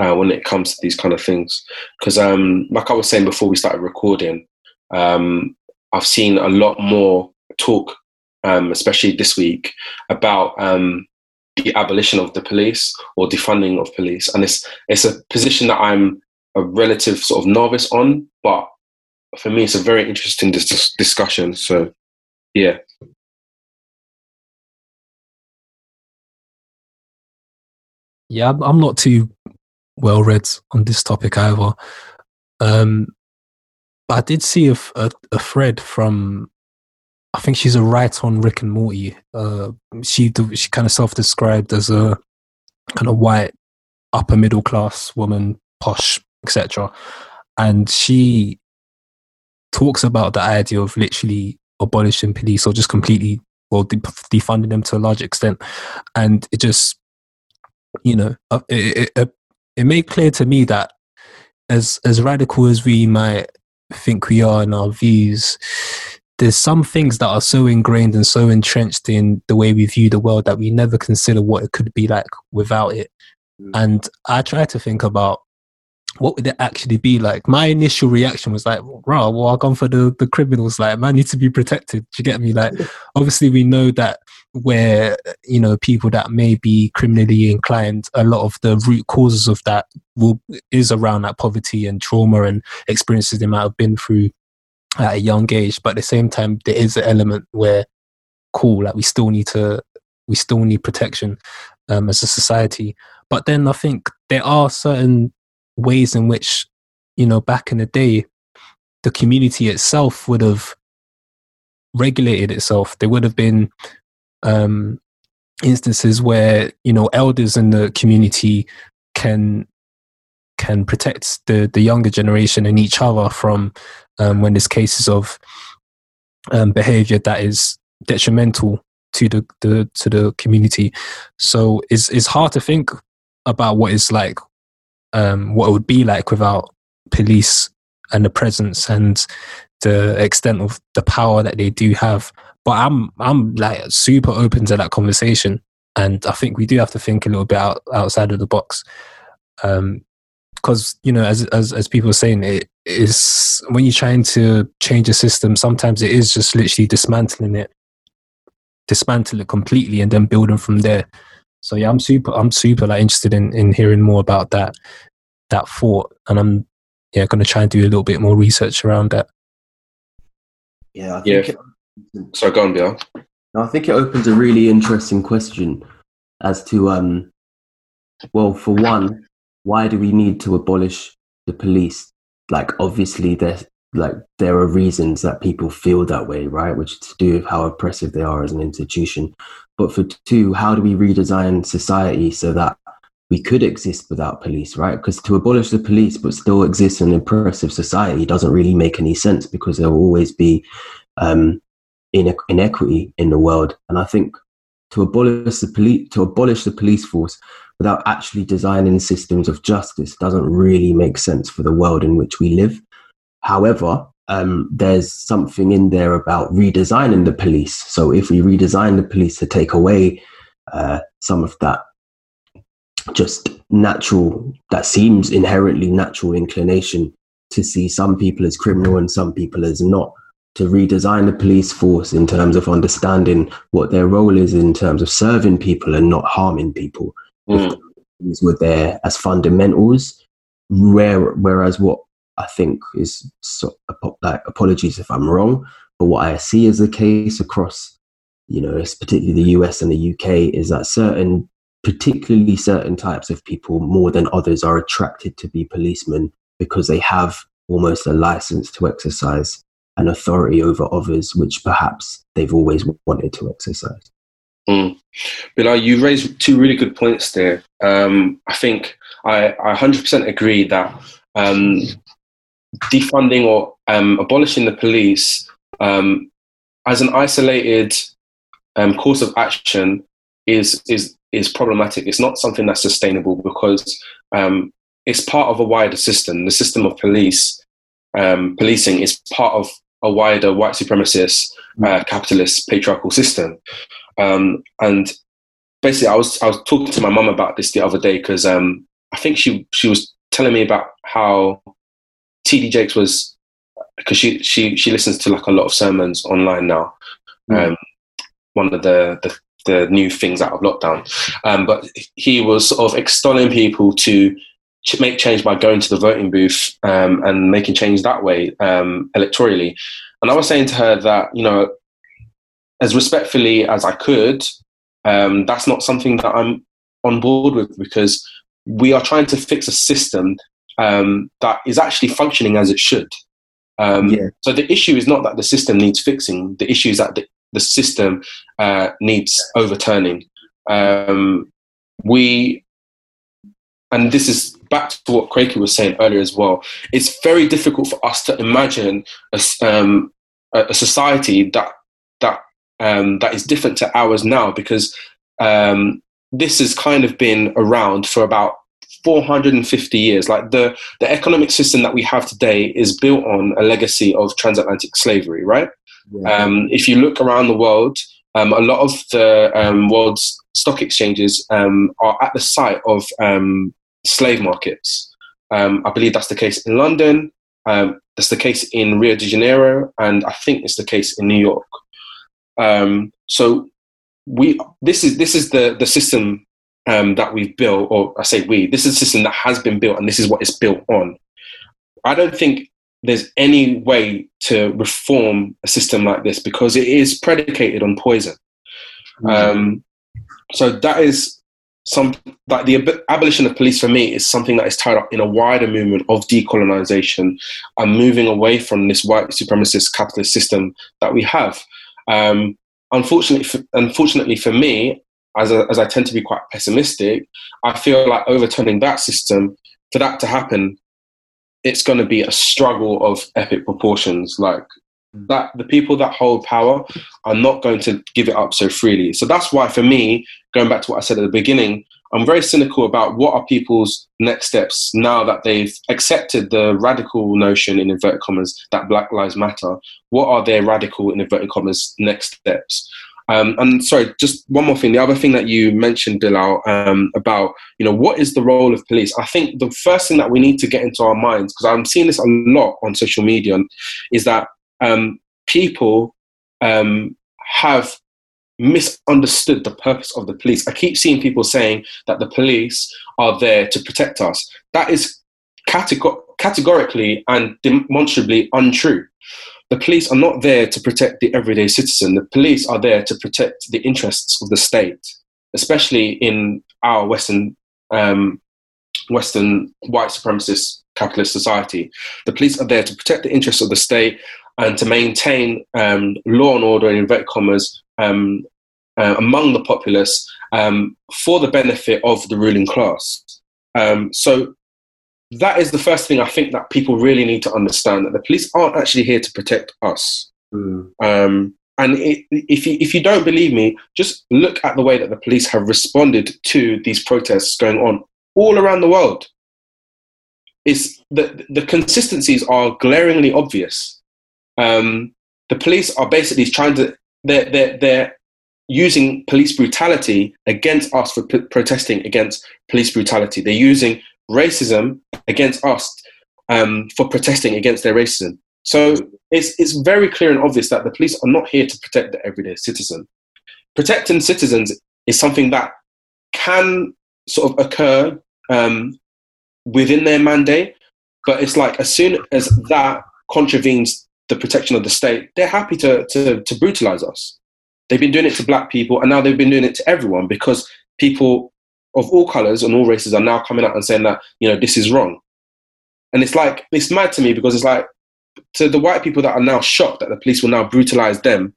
uh, when it comes to these kind of things. Because um, like I was saying before we started recording, um, I've seen a lot more talk, Um, especially this week, about um, the abolition of the police or defunding of police. And it's it's a position that I'm a relative sort of novice on, but for me, it's a very interesting dis- discussion. So, yeah. Yeah, I'm not too well-read on this topic either. Um, but I did see a, a, a thread from, I think she's a writer on Rick and Morty. Uh, she she kind of self-described as a kind of white, upper middle class woman, posh, et cetera. And she talks about the idea of literally abolishing police or just completely, well, defunding them to a large extent. And it just, you know, it it, it made clear to me that as as radical as we might think we are in our views, there's some things that are so ingrained and so entrenched in the way we view the world that we never consider what it could be like without it. Mm. And I try to think about what would it actually be like. My initial reaction was like, "Rah, well, I've gone for the, the criminals. Like, man, I need to be protected." Do you get me? Like, obviously, we know that where, you know, people that may be criminally inclined, a lot of the root causes of that will is around that poverty and trauma and experiences they might have been through at a young age. But at the same time, there is an element where, cool, like we still need to, we still need protection um, as a society. But then I think there are certain ways in which, you know, back in the day, the community itself would have regulated itself. There would have been um, instances where, you know, elders in the community can can protect the the younger generation and each other from Um, when there's cases of um, behaviour that is detrimental to the, the to the community. So it's it's hard to think about what it's like, um, what it would be like without police and the presence and the extent of the power that they do have. But I'm I'm like super open to that conversation, and I think we do have to think a little bit out, outside of the box. Um, Because, you know, as as as people are saying, it is when you're trying to change a system, sometimes it is just literally dismantling it, dismantle it completely, and then building from there. So yeah, I'm super, I'm super like interested in, in hearing more about that that thought, and I'm yeah going to try and do a little bit more research around that. Yeah, I think yeah. So go on, Bill. I think it opens a really interesting question as to, um, well, for one, why do we need to abolish the police? Like, obviously, there, like, there are reasons that people feel that way, right? Which is to do with how oppressive they are as an institution. But for two, how do we redesign society so that we could exist without police, right? Because to abolish the police but still exist in an oppressive society doesn't really make any sense, because there will always be um, inequity in the world. And I think to abolish the police, to abolish the police force without actually designing systems of justice doesn't really make sense for the world in which we live. However, um, there's something in there about redesigning the police. So if we redesign the police to take away uh, some of that just natural, that seems inherently natural inclination to see some people as criminal and some people as not, to redesign the police force in terms of understanding what their role is in terms of serving people and not harming people. Mm. If these were there as fundamentals, where, whereas what I think is, so, like, apologies if I'm wrong, but what I see as the case across, you know, particularly the U S and the U K, is that certain, particularly certain types of people more than others are attracted to be policemen because they have almost a license to exercise an authority over others, which perhaps they've always wanted to exercise. Mm. But uh, you raised two really good points there. Um, I think I, I one hundred percent agree that um, defunding or um, abolishing the police um, as an isolated um, course of action is is is problematic. It's not something that's sustainable because um, it's part of a wider system. The system of police, um, policing is part of a wider white supremacist, uh, capitalist, patriarchal system. Um, and basically, I was I was talking to my mum about this the other day because um, I think she she was telling me about how T D Jakes was, because she, she she listens to like a lot of sermons online now. Mm. Um, one of the the the new things out of lockdown. Um, but he was sort of extolling people to ch- make change by going to the voting booth um, and making change that way um, electorally. And I was saying to her that, you know, as respectfully as I could, um, that's not something that I'm on board with, because we are trying to fix a system um, that is actually functioning as it should. Um, yeah. So the issue is not that the system needs fixing. The issue is that the the system uh, needs overturning. Um, we, and this is back to what Kweku was saying earlier as well, it's very difficult for us to imagine a, um, a society that that um, that is different to ours now, because um, this has kind of been around for about four hundred fifty years. Like the, the economic system that we have today is built on a legacy of transatlantic slavery, right? Yeah. Um, if you look around the world, um, a lot of the um, world's stock exchanges um, are at the site of um, slave markets. Um, I believe that's the case in London, um, that's the case in Rio de Janeiro, and I think it's the case in New York. Um, so we this is this is the the system um, that we've built, or I say we. This is a system that has been built, and this is what it's built on. I don't think there's any way to reform a system like this because it is predicated on poison. Mm-hmm. Um, so that is some, like the ab- abolition of police for me is something that is tied up in a wider movement of decolonization and moving away from this white supremacist capitalist system that we have. Um, unfortunately, for, unfortunately for me, as, a, as I tend to be quite pessimistic, I feel like overturning that system, for that to happen, it's going to be a struggle of epic proportions. Like that, the people that hold power are not going to give it up so freely. So that's why, for me, going back to what I said at the beginning, I'm very cynical about what are people's next steps now that they've accepted the radical notion, in inverted commas, that Black Lives Matter. What are their radical, in inverted commas, next steps? Um, and sorry, just one more thing. The other thing that you mentioned, Bilal, um, about, you know, what is the role of police? I think the first thing that we need to get into our minds, because I'm seeing this a lot on social media, is that um, people um, have misunderstood the purpose of the police. I keep seeing people saying that the police are there to protect us. That is categor- categorically and demonstrably untrue. The police are not there to protect the everyday citizen. The police are there to protect the interests of the state, especially in our Western, um, Western white supremacist capitalist society. The police are there to protect the interests of the state and to maintain um, law and order, in inverted commas, um, uh, among the populace um, for the benefit of the ruling class. Um, so that is the first thing I think that people really need to understand, that the police aren't actually here to protect us. Mm. Um, and it, if, you, if you don't believe me, just look at the way that the police have responded to these protests going on all around the world. It's the, the consistencies are glaringly obvious. Um, the police are basically trying to, they're, they're, they're using police brutality against us for p- protesting against police brutality. They're using racism against us um, for protesting against their racism. So it's it's very clear and obvious that the police are not here to protect the everyday citizen. Protecting citizens is something that can sort of occur um, within their mandate, but it's like as soon as that contravenes the protection of the state, they're happy to to, to brutalize us. They've been doing it to black people, and now they've been doing it to everyone, because people of all colours and all races are now coming out and saying that, you know, this is wrong. And it's like, it's mad to me, because it's like, to the white people that are now shocked that the police will now brutalise them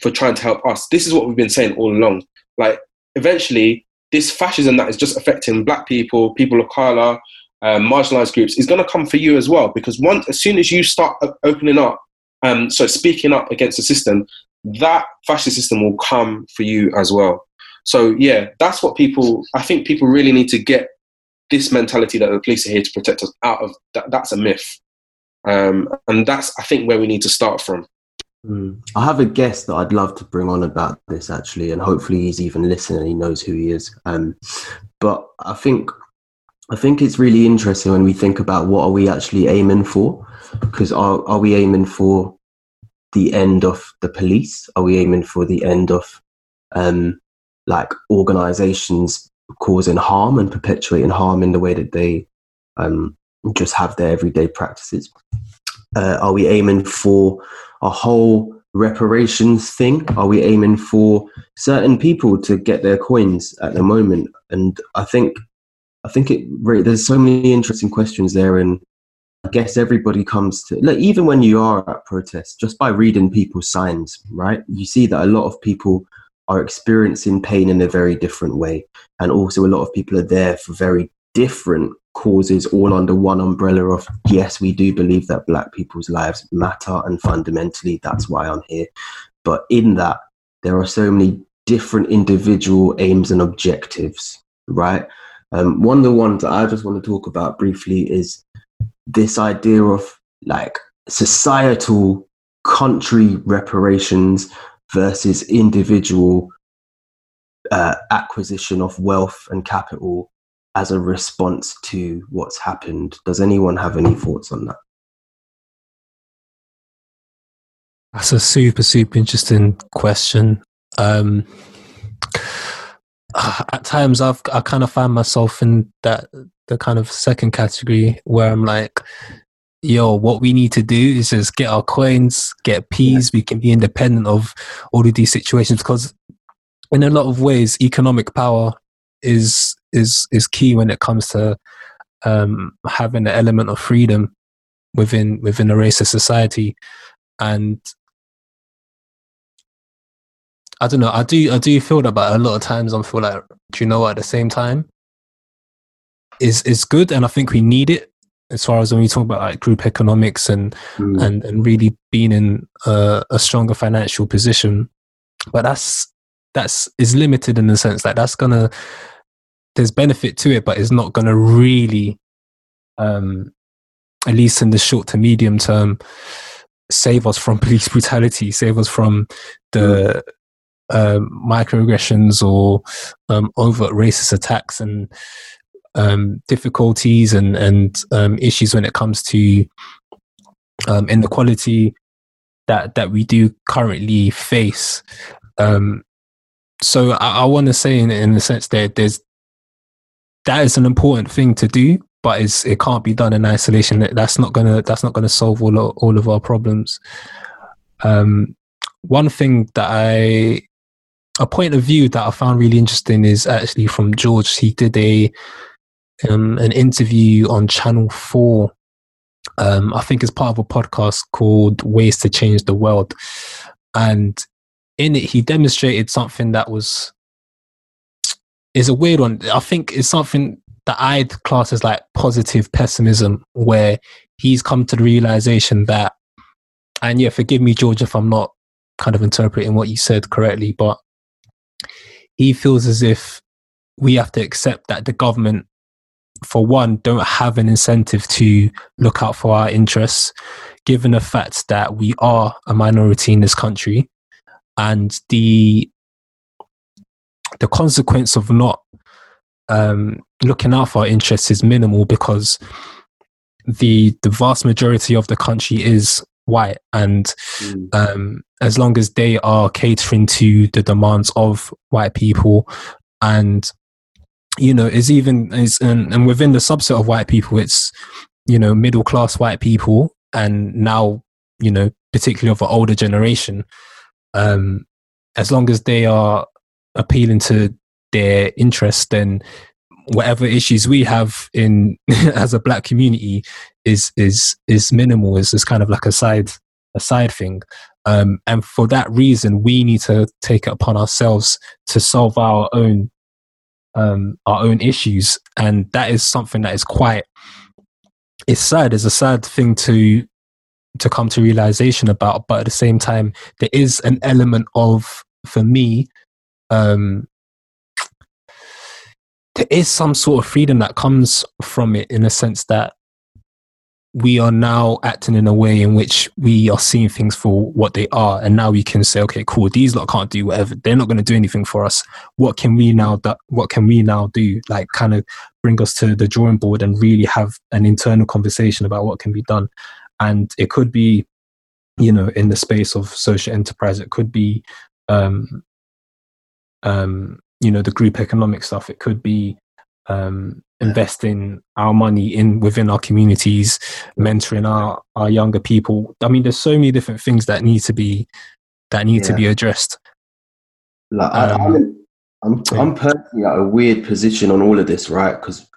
for trying to help us, this is what we've been saying all along. Like, eventually, this fascism that is just affecting black people, people of colour, uh, marginalised groups, is going to come for you as well, because once, as soon as you start opening up, um, so speaking up against the system, that fascist system will come for you as well. So yeah, that's what people, I think people really need to get this mentality that the police are here to protect us out of, that, that's a myth. Um, and that's, I think, where we need to start from. Mm. I have a guest that I'd love to bring on about this actually, and hopefully he's even listening and he knows who he is. Um, but I think, I think it's really interesting when we think about what are we actually aiming for, because are, are we aiming for the end of the police? Are we aiming for the end of um, like organisations causing harm and perpetuating harm in the way that they um, just have their everyday practices? Uh, are we aiming for a whole reparations thing? Are we aiming for certain people to get their coins at the moment? And I think, I think it really, there's so many interesting questions there, and I guess everybody comes to, like, even when you are at protests, just by reading people's signs, right? You see that a lot of people are experiencing pain in a very different way. And also a lot of people are there for very different causes, all under one umbrella of, yes, we do believe that black people's lives matter, and fundamentally that's why I'm here. But in that, there are so many different individual aims and objectives, right? Um, one of the ones that I just want to talk about briefly is this idea of like societal country reparations versus individual uh, acquisition of wealth and capital as a response to what's happened. Does anyone have any thoughts on that? That's a super, super interesting question. Um, at times I've, I kind of find myself in that, the kind of second category where I'm like, yo, what we need to do is just get our coins, get peas. Yeah. We can be independent of all of these situations, because in a lot of ways, economic power is is is key when it comes to um, having an element of freedom within within a racist society. And I don't know, I do I do feel that, but a lot of times I feel like, do you know what, at the same time, is is good, and I think we need it, as far as when we talk about like group economics and mm. and, and really being in a, a stronger financial position. But that's that's is limited in the sense that that's gonna, there's benefit to it, but it's not gonna really, um, at least in the short to medium term, save us from police brutality, save us from the mm. um, microaggressions or um, overt racist attacks and Um, difficulties and and um, issues when it comes to um, inequality that that we do currently face. Um, so I, I want to say, in in a sense, that there's that is an important thing to do, but it's, it can't be done in isolation. That's not gonna that's not gonna solve all all of our problems. Um, one thing that I a point of view that I found really interesting is actually from George. He did a um, an interview on Channel Four. Um, I think it's part of a podcast called Ways to Change the World, and in it he demonstrated something that was is a weird one. I think it's something that I'd class as like positive pessimism, where he's come to the realization that, and yeah, forgive me, George, if I'm not kind of interpreting what you said correctly, but he feels as if we have to accept that the government, for one, don't have an incentive to look out for our interests, given the fact that we are a minority in this country, and the the consequence of not um, looking out for our interests is minimal, because the the vast majority of the country is white, and mm. um, as long as they are catering to the demands of white people, and you know, is even is and, and within the subset of white people, it's, you know, middle class white people, and now, you know, particularly of an older generation, um, as long as they are appealing to their interests, then whatever issues we have in as a black community is is is minimal. Is is kind of like a side a side thing, um, and for that reason, we need to take it upon ourselves to solve our own. Um, our own issues, and that is something that is quite it's sad it's a sad thing to to come to realization about, but at the same time there is an element of, for me, um, there is some sort of freedom that comes from it, in a sense that we are now acting in a way in which we are seeing things for what they are, and now we can say, okay, cool, these lot can't do whatever, they're not going to do anything for us, what can we now do, what can we now do like kind of bring us to the drawing board and really have an internal conversation about what can be done. And it could be, you know, in the space of social enterprise, it could be um um you know, the group economic stuff, it could be um investing our money in within our communities, mentoring our our younger people. I mean, there's so many different things that need to be that need yeah. to be addressed. Like um, I, I'm, in, I'm, yeah. I'm personally at a weird position on all of this, right? Because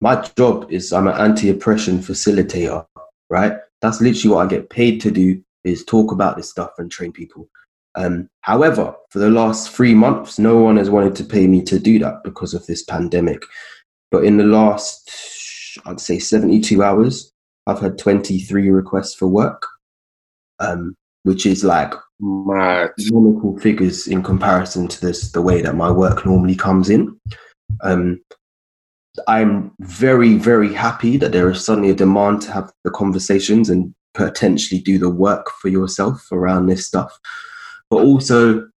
my job is I'm an anti-oppression facilitator, right? That's literally what I get paid to do, is talk about this stuff and train people. Um, however, for the last three months, no one has wanted to pay me to do that because of this pandemic. But in the last, I'd say seventy-two hours, I've had twenty-three requests for work, um, which is like my normal figures in comparison to this, the way that my work normally comes in. Um, I'm very, very happy that there is suddenly a demand to have the conversations and potentially do the work for yourself around this stuff. But also,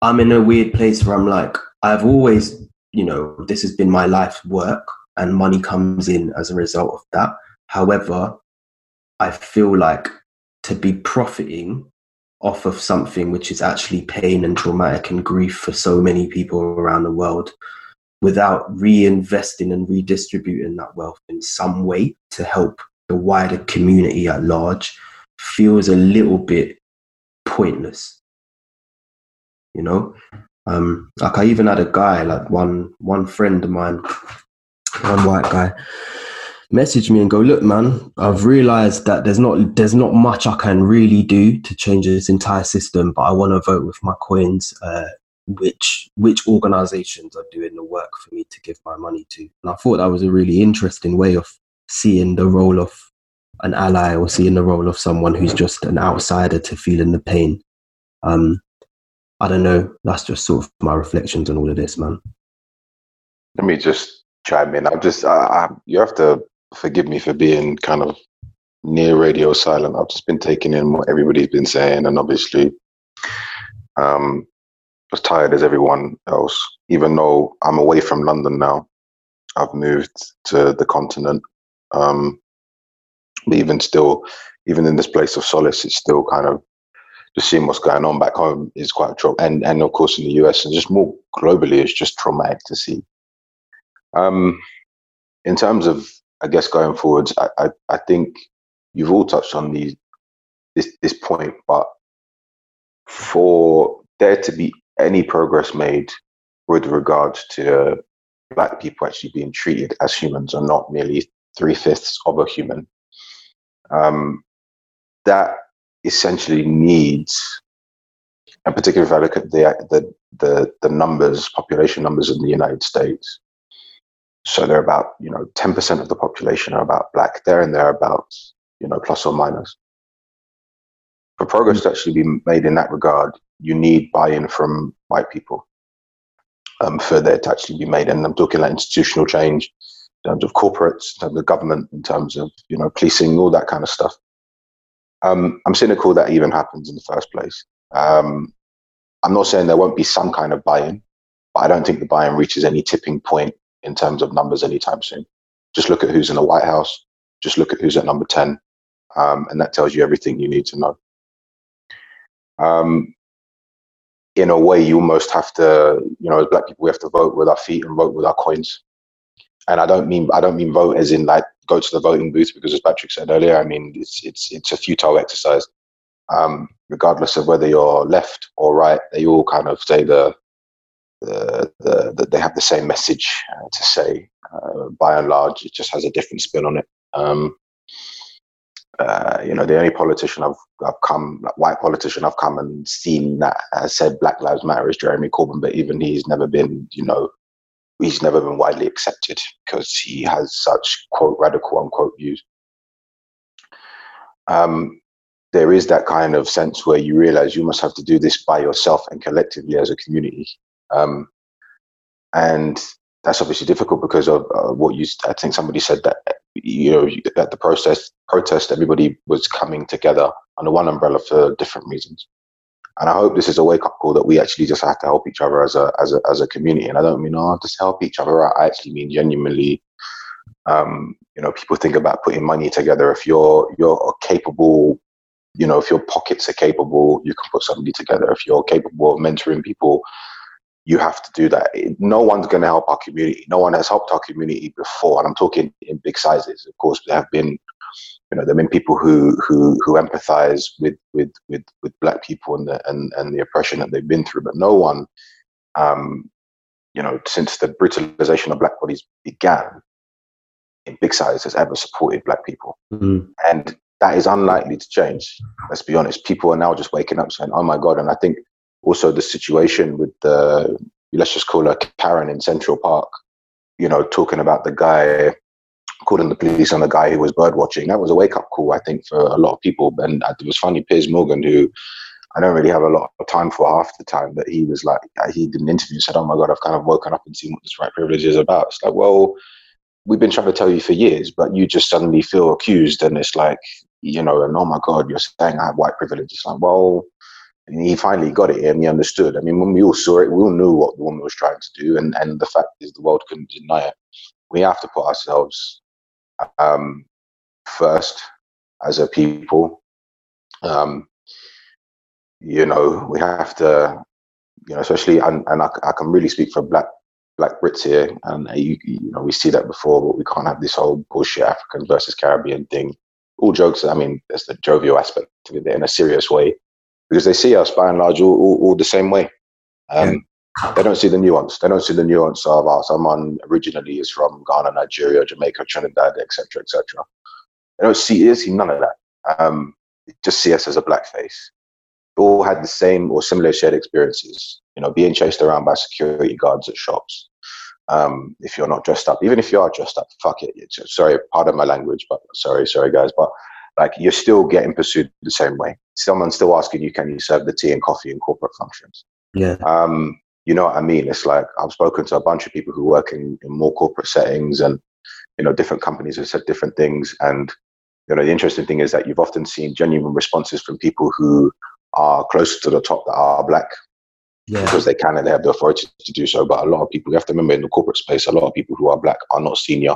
I'm in a weird place where I'm like, I've always... you know, this has been my life's work and money comes in as a result of that. However, I feel like to be profiting off of something which is actually pain and traumatic and grief for so many people around the world without reinvesting and redistributing that wealth in some way to help the wider community at large feels a little bit pointless, you know? Um, like I even had a guy, like one one friend of mine, one white guy, message me and go, look, man, I've realised that there's not there's not much I can really do to change this entire system, but I want to vote with my coins. Uh, which which organisations are doing the work for me to give my money to? And I thought that was a really interesting way of seeing the role of an ally, or seeing the role of someone who's just an outsider to feeling the pain. Um, I don't know. That's just sort of my reflections on all of this, man. Let me just chime in. I'm just, I, I, you have to forgive me for being kind of near radio silent. I've just been taking in what everybody's been saying, and obviously um, as tired as everyone else, even though I'm away from London now. I've moved to the continent. Um, but even still, even in this place of solace, it's still kind of, just seeing what's going on back home is quite true, and and of course in the U S and just more globally, it's just traumatic to see. Um, in terms of I guess going forwards, I, I, I think you've all touched on these, this this point, but for there to be any progress made with regards to Black people actually being treated as humans and not merely three-fifths of a human, um, that essentially needs, and particularly if I look at the, the, the, the numbers, population numbers in the United States, so they're about, you know, ten percent of the population are about Black, there and thereabouts, you know, plus or minus. For progress mm-hmm. to actually be made in that regard, you need buy-in from white people um, for there to actually be made. And I'm talking like institutional change in terms of corporates, in terms of government, in terms of, you know, policing, all that kind of stuff. Um, I'm cynical that even happens in the first place. Um, I'm not saying there won't be some kind of buy-in, but I don't think the buy-in reaches any tipping point in terms of numbers anytime soon. Just look at who's in the White House, just look at who's at number ten, um, and that tells you everything you need to know. Um, in a way, you almost have to, you know, as Black people, we have to vote with our feet and vote with our coins. And I don't mean, I don't mean vote as in like go to the voting booth, because as Patrick said earlier, I mean, it's, it's, it's a futile exercise. Um, regardless of whether you're left or right, they all kind of say the, The, the, the, they have the same message uh, to say. Uh, by and large, it just has a different spin on it. Um, uh, you know, the only politician I've, I've come, like, white politician I've come and seen that has said Black Lives Matter is Jeremy Corbyn, but even he's never been, you know, he's never been widely accepted because he has such, quote, radical, unquote, views. Um, there is that kind of sense where you realize you must have to do this by yourself and collectively as a community. Um, and that's obviously difficult because of uh, what you, I think somebody said that, you know, that the process, protest, everybody was coming together under one umbrella for different reasons. And I hope this is a wake up call that we actually just have to help each other as a, as a, as a community. And I don't mean, oh, just help each other out. I actually mean genuinely, um, you know, people think about putting money together. If you're, you're capable, you know, if your pockets are capable, you can put somebody together. If you're capable of mentoring people, you have to do that. No one's going to help our community. No one has helped our community before, and I'm talking in big sizes. Of course, there have been, you know, there have been people who who who empathise with with with with Black people and the and and the oppression that they've been through. But no one, um, you know, since the brutalisation of Black bodies began, in big sizes, has ever supported Black people, mm-hmm. and that is unlikely to change. Let's be honest. People are now just waking up, saying, "Oh my God!" And I think. Also, the situation with the, let's just call her Karen in Central Park, you know, talking about the guy, calling the police on the guy who was bird watching. That was a wake up call, I think, for a lot of people. And it was funny, Piers Morgan, who I don't really have a lot of time for half the time, but he was like, he did an interview and said, "Oh my God, I've kind of woken up and seen what this white privilege is about." It's like, well, we've been trying to tell you for years, but you just suddenly feel accused. And it's like, you know, and oh my God, you're saying I have white privilege. It's like, well, and he finally got it and he understood. I mean, when we all saw it, we all knew what the woman was trying to do. And, and the fact is the world couldn't deny it. We have to put ourselves um, first as a people. Um, you know, we have to, you know, especially, and, and I, I can really speak for black black Brits here. And, you, you know, we see that before, but we can't have this whole bullshit African versus Caribbean thing. All jokes, I mean, there's the jovial aspect to it in a serious way. Because they see us, by and large, all, all, all the same way. Um, yeah. They don't see the nuance. They don't see the nuance of our, someone originally is from Ghana, Nigeria, Jamaica, Trinidad, et cetera, et cetera. They don't see, they don't see none of that. Um, they just see us as a black face. We all had the same or similar shared experiences, you know, being chased around by security guards at shops. Um, if you're not dressed up, even if you are dressed up, fuck it. It's, sorry, pardon my language, but sorry, sorry, guys, but like, you're still getting pursued the same way. Someone's still asking you, can you serve the tea and coffee in corporate functions? Yeah. Um, you know what I mean? It's like, I've spoken to a bunch of people who work in, in more corporate settings, and, you know, different companies have said different things. And, you know, the interesting thing is that you've often seen genuine responses from people who are close to the top that are black, yeah. because they can and they have the authority to do so. But a lot of people, you have to remember, in the corporate space, a lot of people who are black are not senior.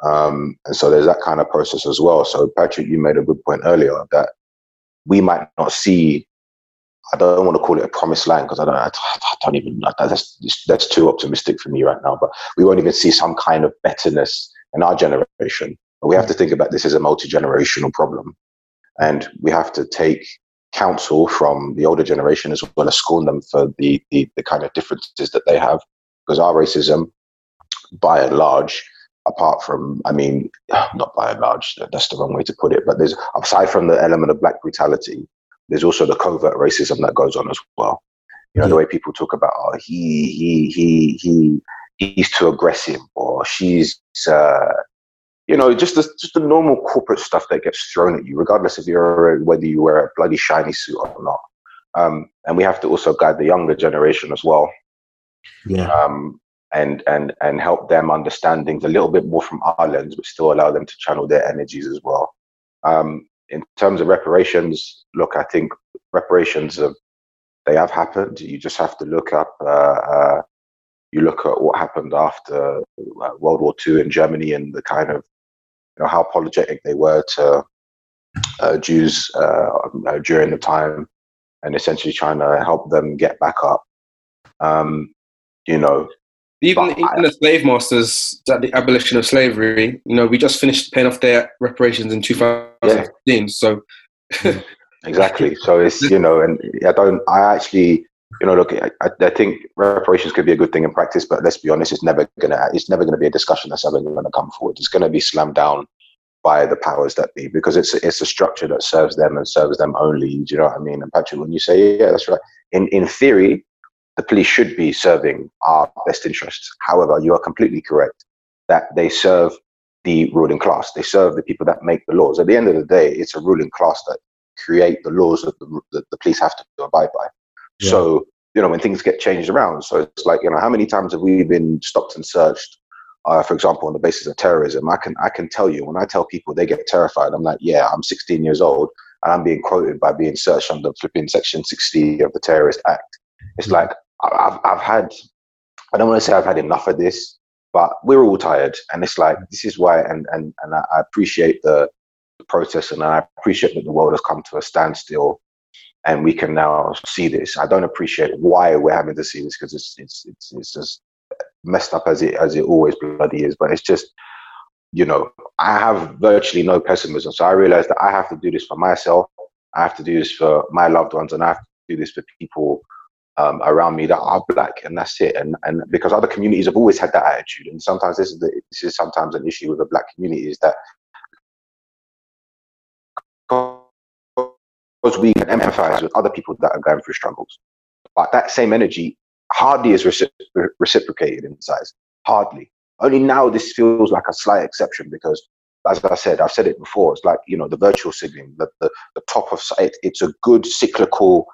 Um, and so there's that kind of process as well. So Patrick, you made a good point earlier that we might not see, I don't want to call it a promised land because I don't, I don't even, that's, that's too optimistic for me right now, but we won't even see some kind of betterness and our generation. But we have to think about this as a multi-generational problem. And we have to take counsel from the older generation as well as scorn them for the, the, the kind of differences that they have. Because our racism, by and large, apart from, I mean, not by and large, that's the wrong way to put it, but there's, aside from the element of black brutality, there's also the covert racism that goes on as well. You know, yeah. the way people talk about, oh, he, he, he, he, he's too aggressive, or she's, uh, you know, just the, just the normal corporate stuff that gets thrown at you, regardless if you're, whether you wear a bloody shiny suit or not. Um, and we have to also guide the younger generation as well. Yeah. Um, and, and, and help them understand things a little bit more from our lens, but still allow them to channel their energies as well. Um, in terms of reparations, look, I think reparations have, they have happened. You just have to look up, uh, uh, you look at what happened after World War Two in Germany and the kind of, you know, how apologetic they were to uh, Jews uh, you know, during the time, and essentially trying to help them get back up. Um, you know, even even I, the slave masters, that the abolition of slavery. You know, we just finished paying off their reparations in two thousand fifteen. Yeah. So exactly. So it's, you know, and I don't. I actually. You know, look, I, I think reparations could be a good thing in practice, but let's be honest, it's never gonna, it's never gonna be a discussion that's ever gonna come forward. It's gonna be slammed down by the powers that be, because it's it's a structure that serves them and serves them only. Do you know what I mean? And Patrick, when you say, yeah, that's right. In in theory, the police should be serving our best interests. However, you are completely correct that they serve the ruling class. They serve the people that make the laws. At the end of the day, it's a ruling class that create the laws that the, that the police have to abide by. Yeah. So, you know, when things get changed around, so it's like, you know, how many times have we been stopped and searched, uh, for example, on the basis of terrorism? I can I can tell you, when I tell people, they get terrified. I'm like, yeah, I'm sixteen years old and I'm being quoted by being searched under flipping section sixty of the Terrorist Act. It's like, I've, I've had, I don't want to say I've had enough of this, but we're all tired. And it's like, this is why, and, and, and I appreciate the, the protest, and I appreciate that the world has come to a standstill. And we can now see this. I don't appreciate why we're having to see this, because it's it's it's it's just messed up as it as it always bloody is. But it's just, you know, I have virtually no pessimism. So I realize that I have to do this for myself. I have to do this for my loved ones, and I have to do this for people um, around me that are black, and that's it. And and because other communities have always had that attitude, and sometimes this is the, this is sometimes an issue with the black community, is that we can empathize with other people that are going through struggles, but that same energy hardly is recipro- reciprocated in size. Hardly. Only now this feels like a slight exception, because, as I said, I've said it before. It's like, you know, the virtual signaling, the the, the top of it, it's a good cyclical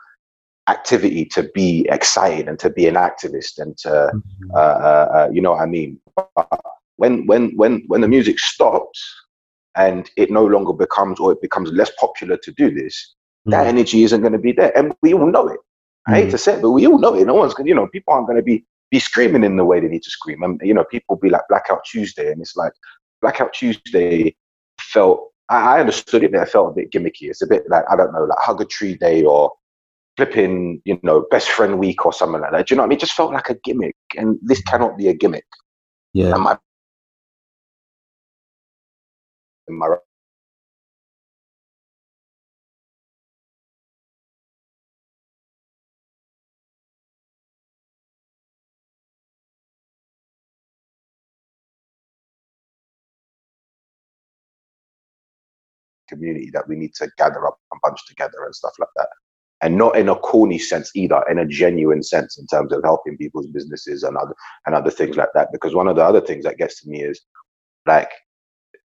activity to be excited and to be an activist and to, mm-hmm. uh, uh, you know what I mean. But when when when when the music stops and it no longer becomes, or it becomes less popular to do this, that energy isn't going to be there, and we all know it. I mm-hmm. hate to say it, but we all know it. No one's going, you know, people aren't going to be be screaming in the way they need to scream. And you know, people be like Blackout Tuesday, and it's like Blackout Tuesday felt. I, I understood it, but it felt a bit gimmicky. It's a bit like, I don't know, like Hug a Tree Day or flipping, you know, Best Friend Week or something like that. Do you know what I mean? It just felt like a gimmick, and this cannot be a gimmick. Yeah. Am I? Am I right? Community that we need to gather up and bunch together and stuff like that, and not in a corny sense either, in a genuine sense, in terms of helping people's businesses and other and other things like that. Because one of the other things that gets to me is, like,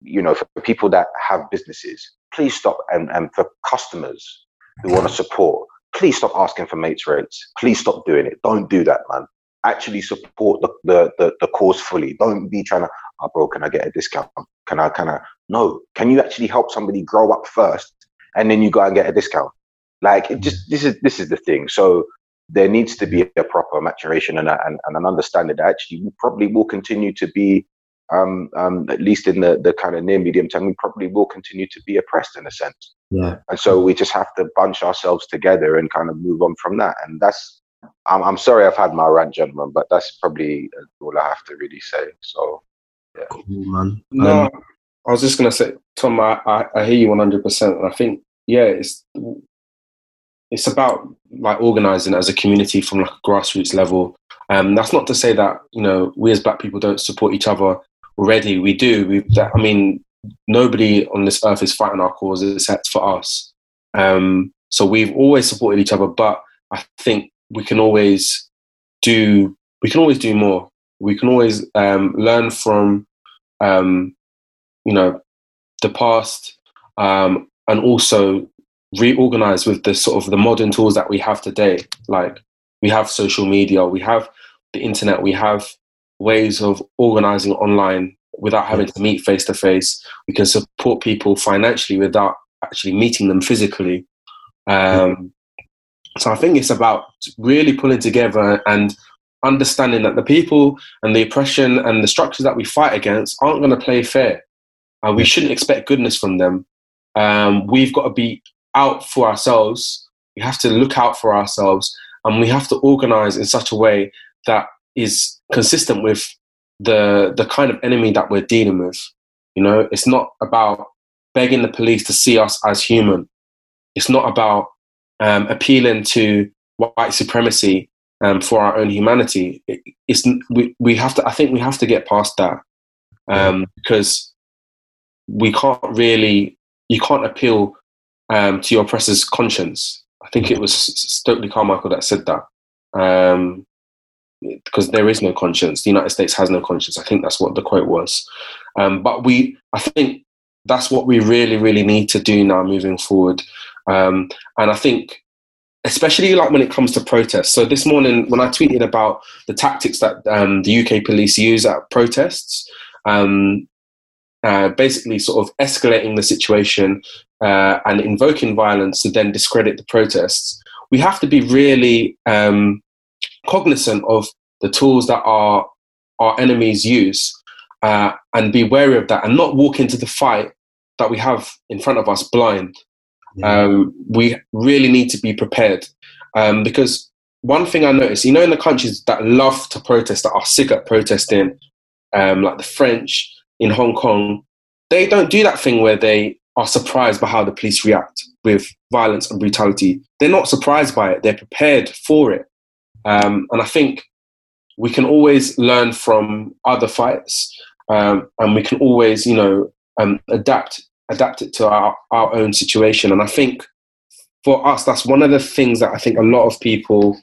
you know, for people that have businesses, please stop, and and for customers who want to support, please stop asking for mates rates. Please stop doing it. Don't do that, man. Actually support the the the, the cause fully. Don't be trying to, oh bro, can I get a discount? Can I can I No, can you actually help somebody grow up first, and then you go and get a discount? Like, it just this is this is the thing. So there needs to be a proper maturation and a, and, and an understanding that actually we probably will continue to be, um, um, at least in the, the kind of near medium term, we probably will continue to be oppressed in a sense. Yeah. And so we just have to bunch ourselves together and kind of move on from that. And that's, I'm, I'm sorry I've had my rant, gentlemen, but that's probably all I have to really say. So. Yeah. Cool, man. No, um, I was just gonna say, Tom, I, I, I hear you one hundred percent, and I think yeah, it's it's about like organising as a community from like a grassroots level. Um, that's not to say that you know we as Black people don't support each other already. We do. We, I mean, nobody on this earth is fighting our cause except for us. Um, so we've always supported each other, but I think we can always do. We can always do more. We can always um, learn from, um, you know, the past, um, and also reorganize with the sort of the modern tools that we have today. Like we have social media, we have the internet, we have ways of organizing online without having to meet face to face. We can support people financially without actually meeting them physically. Um, so I think it's about really pulling together and understanding that the people and the oppression and the structures that we fight against aren't going to play fair, and we shouldn't expect goodness from them. Um, we've got to be out for ourselves. We have to look out for ourselves, and we have to organise in such a way that is consistent with the the kind of enemy that we're dealing with. You know, it's not about begging the police to see us as human. It's not about um, appealing to white supremacy Um, for our own humanity. It, it's we, we have to. I think we have to get past that um, because we can't really. You can't appeal um, to your oppressor's conscience. I think it was Stokely Carmichael that said that um, because there is no conscience. The United States has no conscience. I think that's what the quote was. Um, but we, I think that's what we really, really need to do now moving forward. Um, and I think. Especially like when it comes to protests. So this morning, when I tweeted about the tactics that um, the U K police use at protests, um, uh, basically sort of escalating the situation uh, and invoking violence to then discredit the protests, we have to be really um, cognizant of the tools that our our enemies use uh, and be wary of that and not walk into the fight that we have in front of us blind. Um, we really need to be prepared um, because one thing I noticed, you know, in the countries that love to protest, that are sick at protesting, um, like the French in Hong Kong, they don't do that thing where they are surprised by how the police react with violence and brutality. They're not surprised by it. They're prepared for it. Um, and I think we can always learn from other fights um, and we can always, you know, um, adapt adapt it to our, our own situation. And I think for us, that's one of the things that I think a lot of people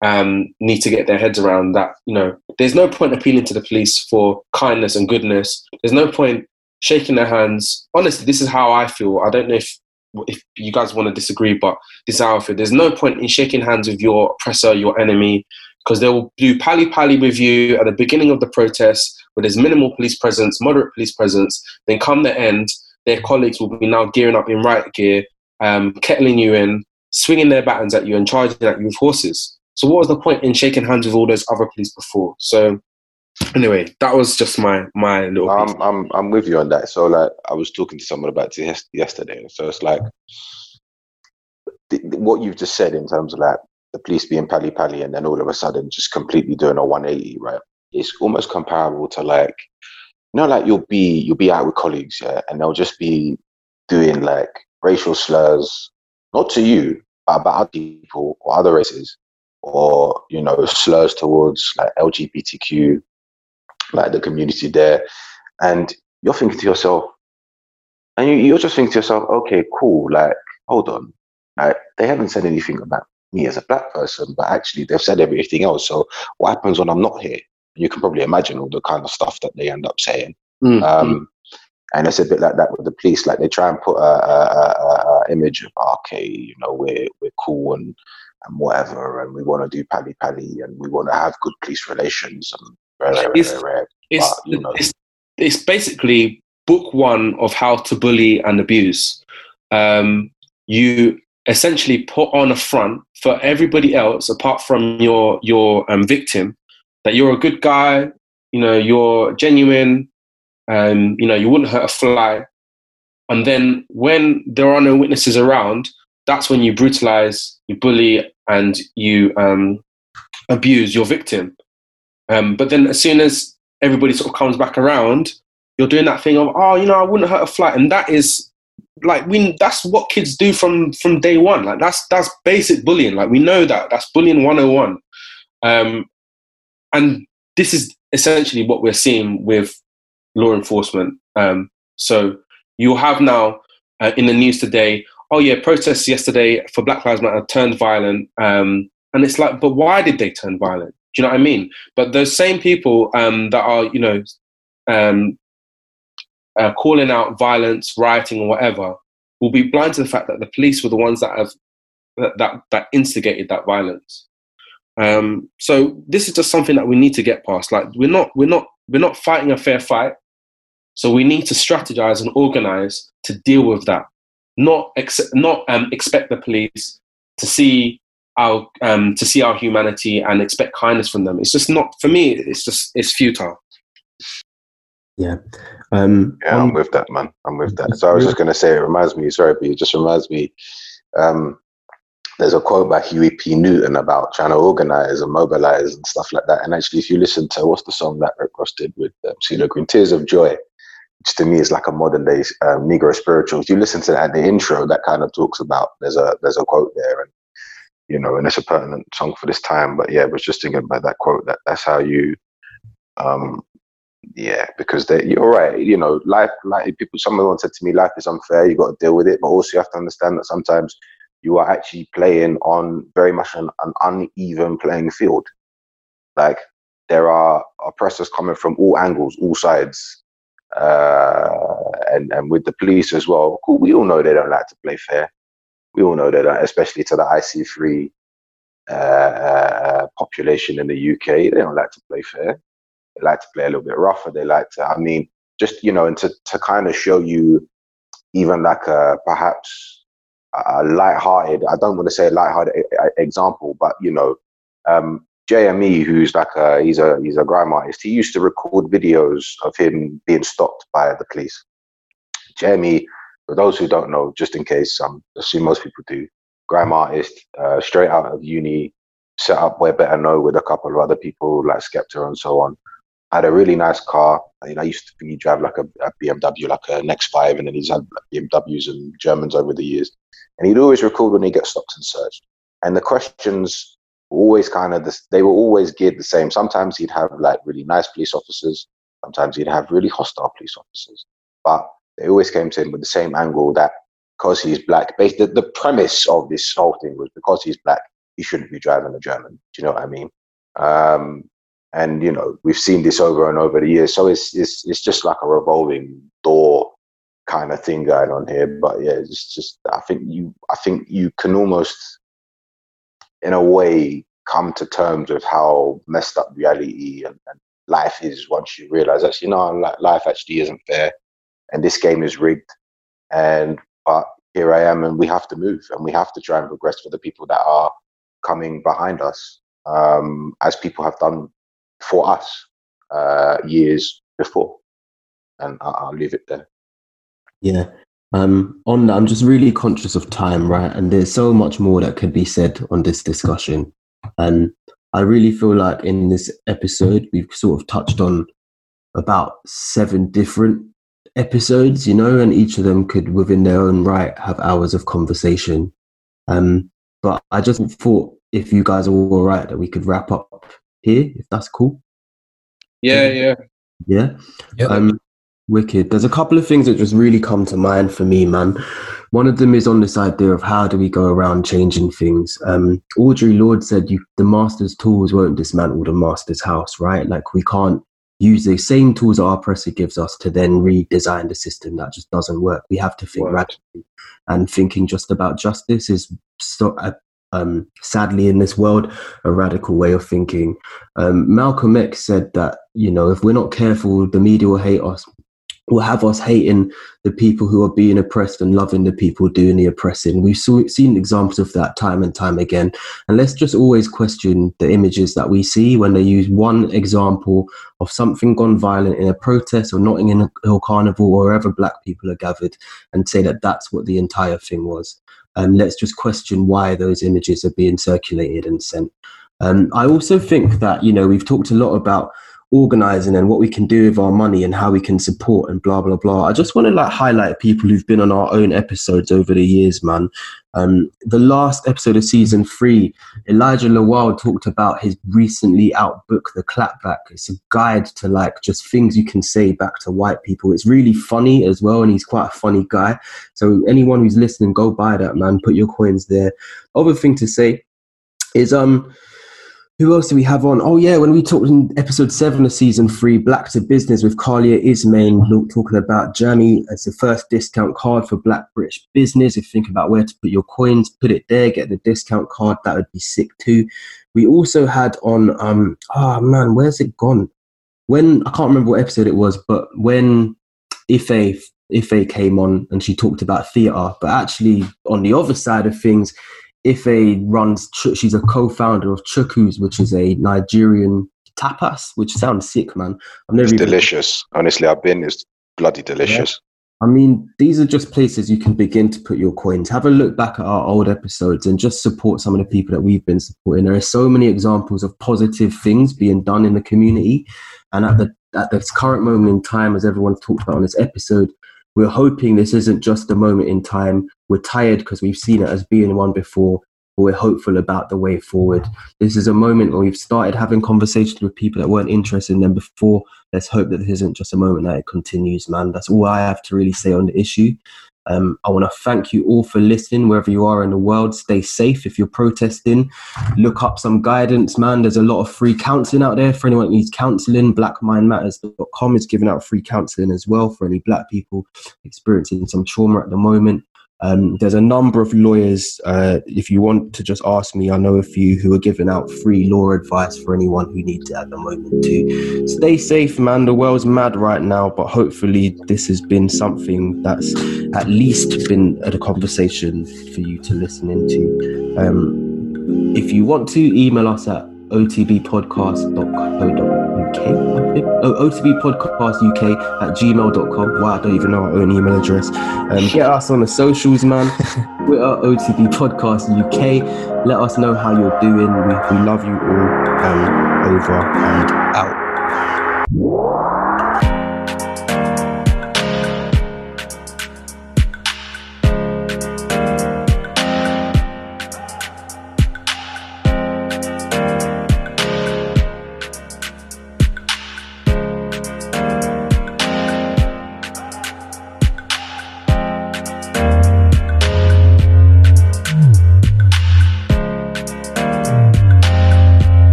um, need to get their heads around, that, you know, there's no point appealing to the police for kindness and goodness. There's no point shaking their hands. Honestly, this is how I feel. I don't know if, if you guys want to disagree, but this is how I feel. There's no point in shaking hands with your oppressor, your enemy, because they will do pally-pally with you at the beginning of the protest where there's minimal police presence, moderate police presence, then come the end, their colleagues will be now gearing up in riot gear, um, kettling you in, swinging their batons at you and charging at you with horses. So what was the point in shaking hands with all those other police before? So anyway, that was just my my little... I'm, I'm, I'm with you on that. So like, I was talking to someone about this yesterday. So it's like, th- what you've just said in terms of like the police being pally-pally and then all of a sudden just completely doing a one eighty, right? It's almost comparable to like, you know, like you'll be you'll be out with colleagues, yeah, and they'll just be doing like racial slurs, not to you, but about other people or other races, or you know, slurs towards like L G B T Q, like the community there, and you're thinking to yourself, and you, you're just thinking to yourself, okay, cool, like hold on, like they haven't said anything about me as a black person, but actually they've said everything else. So what happens when I'm not here? You can probably imagine all the kind of stuff that they end up saying. Mm-hmm. Um, and it's a bit like that with the police. Like they try and put a, a, a, a image of, okay, you know, we're we're cool and, and whatever, and we want to do pally pally, and we want to have good police relations. And rah, rah, rah, it's, rah, rah. It's, but, you know, it's it's basically book one of how to bully and abuse. Um, you essentially put on a front for everybody else apart from your your um, victim. That you're a good guy, you know, you're genuine, um, you know, you wouldn't hurt a fly. And then when there are no witnesses around, that's when you brutalize, you bully, and you um, abuse your victim. Um, but then as soon as everybody sort of comes back around, you're doing that thing of, oh, you know, I wouldn't hurt a fly. And that is, like, we, that's what kids do from, from day one. Like, that's that's basic bullying. Like, we know that. That's bullying one oh one. Um, and this is essentially what we're seeing with law enforcement. Um, so you'll have now uh, in the news today, oh, yeah, protests yesterday for Black Lives Matter turned violent. Um, and it's like, but why did they turn violent? Do you know what I mean? But those same people um, that are, you know, um, uh, calling out violence, rioting or whatever, will be blind to the fact that the police were the ones that have that that, that instigated that violence. Um, so this is just something that we need to get past. Like, we're not, we're not, we're not fighting a fair fight. So we need to strategize and organize to deal with that. Not ex- not um, expect the police to see our um, to see our humanity and expect kindness from them. It's just not, for me, it's just, it's futile. Yeah. Um, yeah, I'm with that, man. I'm with that. So I was just going to say, it reminds me, sorry, but it just reminds me, um, there's a quote by Huey P. Newton about trying to organize and mobilize and stuff like that. And actually, if you listen to, what's the song that Rick Ross did with um, Cee Lo Green, Tears of Joy, which to me is like a modern day um, Negro spirituals. You listen to that, the intro that kind of talks about, there's a there's a quote there, and you know, and it's a pertinent song for this time. But yeah, I was just thinking about that quote, that that's how you, um, yeah, because they, you're right, you know, life, like people, someone said to me, life is unfair, you got to deal with it, but also you have to understand that sometimes you are actually playing on very much an, an uneven playing field. Like, there are oppressors coming from all angles, all sides. Uh, and, and with the police as well, we all know they don't like to play fair. We all know that, especially to the I C three uh, uh, population in the U K, they don't like to play fair. They like to play a little bit rougher. They like to, I mean, just, you know, and to, to kind of show you even like a, perhaps a lighthearted, I don't want to say a lighthearted example, but, you know, um, J M E, who's like a, he's a he's a grime artist, he used to record videos of him being stopped by the police. J M E, for those who don't know, just in case, um, I assume most people do, grime artist, uh, straight out of uni, set up Where Better Know with a couple of other people like Skepta and so on. Had a really nice car. I mean, I used to think he'd drive like a, a B M W, like an X five, and then he's had B M Ws and Germans over the years. And he'd always record when he gets stopped and searched. And the questions always kind of this, they were always geared the same. Sometimes he'd have like really nice police officers, sometimes he'd have really hostile police officers, but they always came to him with the same angle, that because he's black, based the, the premise of this whole thing was, because he's black, he shouldn't be driving a German. Do you know what I mean? Um, and you know, we've seen this over and over the years, so it's it's it's just like a revolving door kind of thing going on here. But yeah, it's just, I think you I think you can almost, in a way, come to terms with how messed up reality and, and life is once you realize, actually, no, life actually isn't fair, and this game is rigged. And but here I am, and we have to move, and we have to try and progress for the people that are coming behind us, um, as people have done for us uh, years before. And I'll, I'll leave it there. Yeah. Um, on that, I'm just really conscious of time, right? And there's so much more that could be said on this discussion. And I really feel like in this episode, we've sort of touched on about seven different episodes, you know, and each of them could, within their own right, have hours of conversation. Um, but I just thought, if you guys are all right, that we could wrap up here, if that's cool. Yeah, yeah. Yeah? Yep. Um, Wicked. There's a couple of things that just really come to mind for me, man. One of them is on this idea of how do we go around changing things. Um, Audre Lorde said, you, the master's tools won't dismantle the master's house, right? Like, we can't use the same tools that our oppressor gives us to then redesign the system. That just doesn't work. We have to think right. radically. And thinking just about justice is, so, uh, um, sadly in this world, a radical way of thinking. Um, Malcolm X said that, you know, if we're not careful, the media will hate us. Will have us hating the people who are being oppressed and loving the people doing the oppressing. We've saw, seen examples of that time and time again. And let's just always question the images that we see when they use one example of something gone violent in a protest or Notting Hill Carnival or wherever black people are gathered and say that that's what the entire thing was. Um, let's just question why those images are being circulated and sent. Um, I also think that, you know, we've talked a lot about organising and what we can do with our money and how we can support and blah, blah, blah. I just want to like highlight people who've been on our own episodes over the years, man. Um, the last episode of season three, Elijah Lawal talked about his recently out book, The Clapback. It's a guide to like just things you can say back to white people. It's really funny as well, and he's quite a funny guy. So anyone who's listening, go buy that, man. Put your coins there. Other thing to say is, um, who else do we have on? Oh, yeah, when we talked in episode seven of season three, Black to Business with Kalia Ismail, talking about Jeremy as the first discount card for Black British business. If you think about where to put your coins, put it there, get the discount card. That would be sick too. We also had on, um, oh man, where's it gone? When, I can't remember what episode it was, but when Ife, Ife came on and she talked about theatre, but actually on the other side of things, Ife runs, she's a co-founder of Chukus, which is a Nigerian tapas, which sounds sick, man. I've never it's even... delicious. Honestly, I've been, it's bloody delicious. Yeah. I mean, these are just places you can begin to put your coins. Have a look back at our old episodes and just support some of the people that we've been supporting. There are so many examples of positive things being done in the community. And at the at this current moment in time, as everyone's talked about on this episode, we're hoping this isn't just a moment in time. We're tired because we've seen it as being one before, but we're hopeful about the way forward. This is a moment where we've started having conversations with people that weren't interested in them before. Let's hope that this isn't just a moment that it continues, man. That's all I have to really say on the issue. Um, I want to thank you all for listening, wherever you are in the world. Stay safe if you're protesting. Look up some guidance, man. There's a lot of free counselling out there for anyone that needs counselling. Black Mind Matters dot com is giving out free counselling as well for any black people experiencing some trauma at the moment. Um, there's a number of lawyers, uh, if you want to just ask me, I know a few who are giving out free law advice for anyone who needs it at the moment too. Stay safe, man. The world's mad right now, but hopefully this has been something that's at least been a conversation for you to listen into. Um, if you want to, email us at O T B podcast dot co dot U K oh, O T B podcast U K at gmail dot com. Wow, I don't even know our own email address. Um, get us on the socials, man. We're at O T B podcast U K. Let us know how you're doing. We, we love you all. Um, over and out.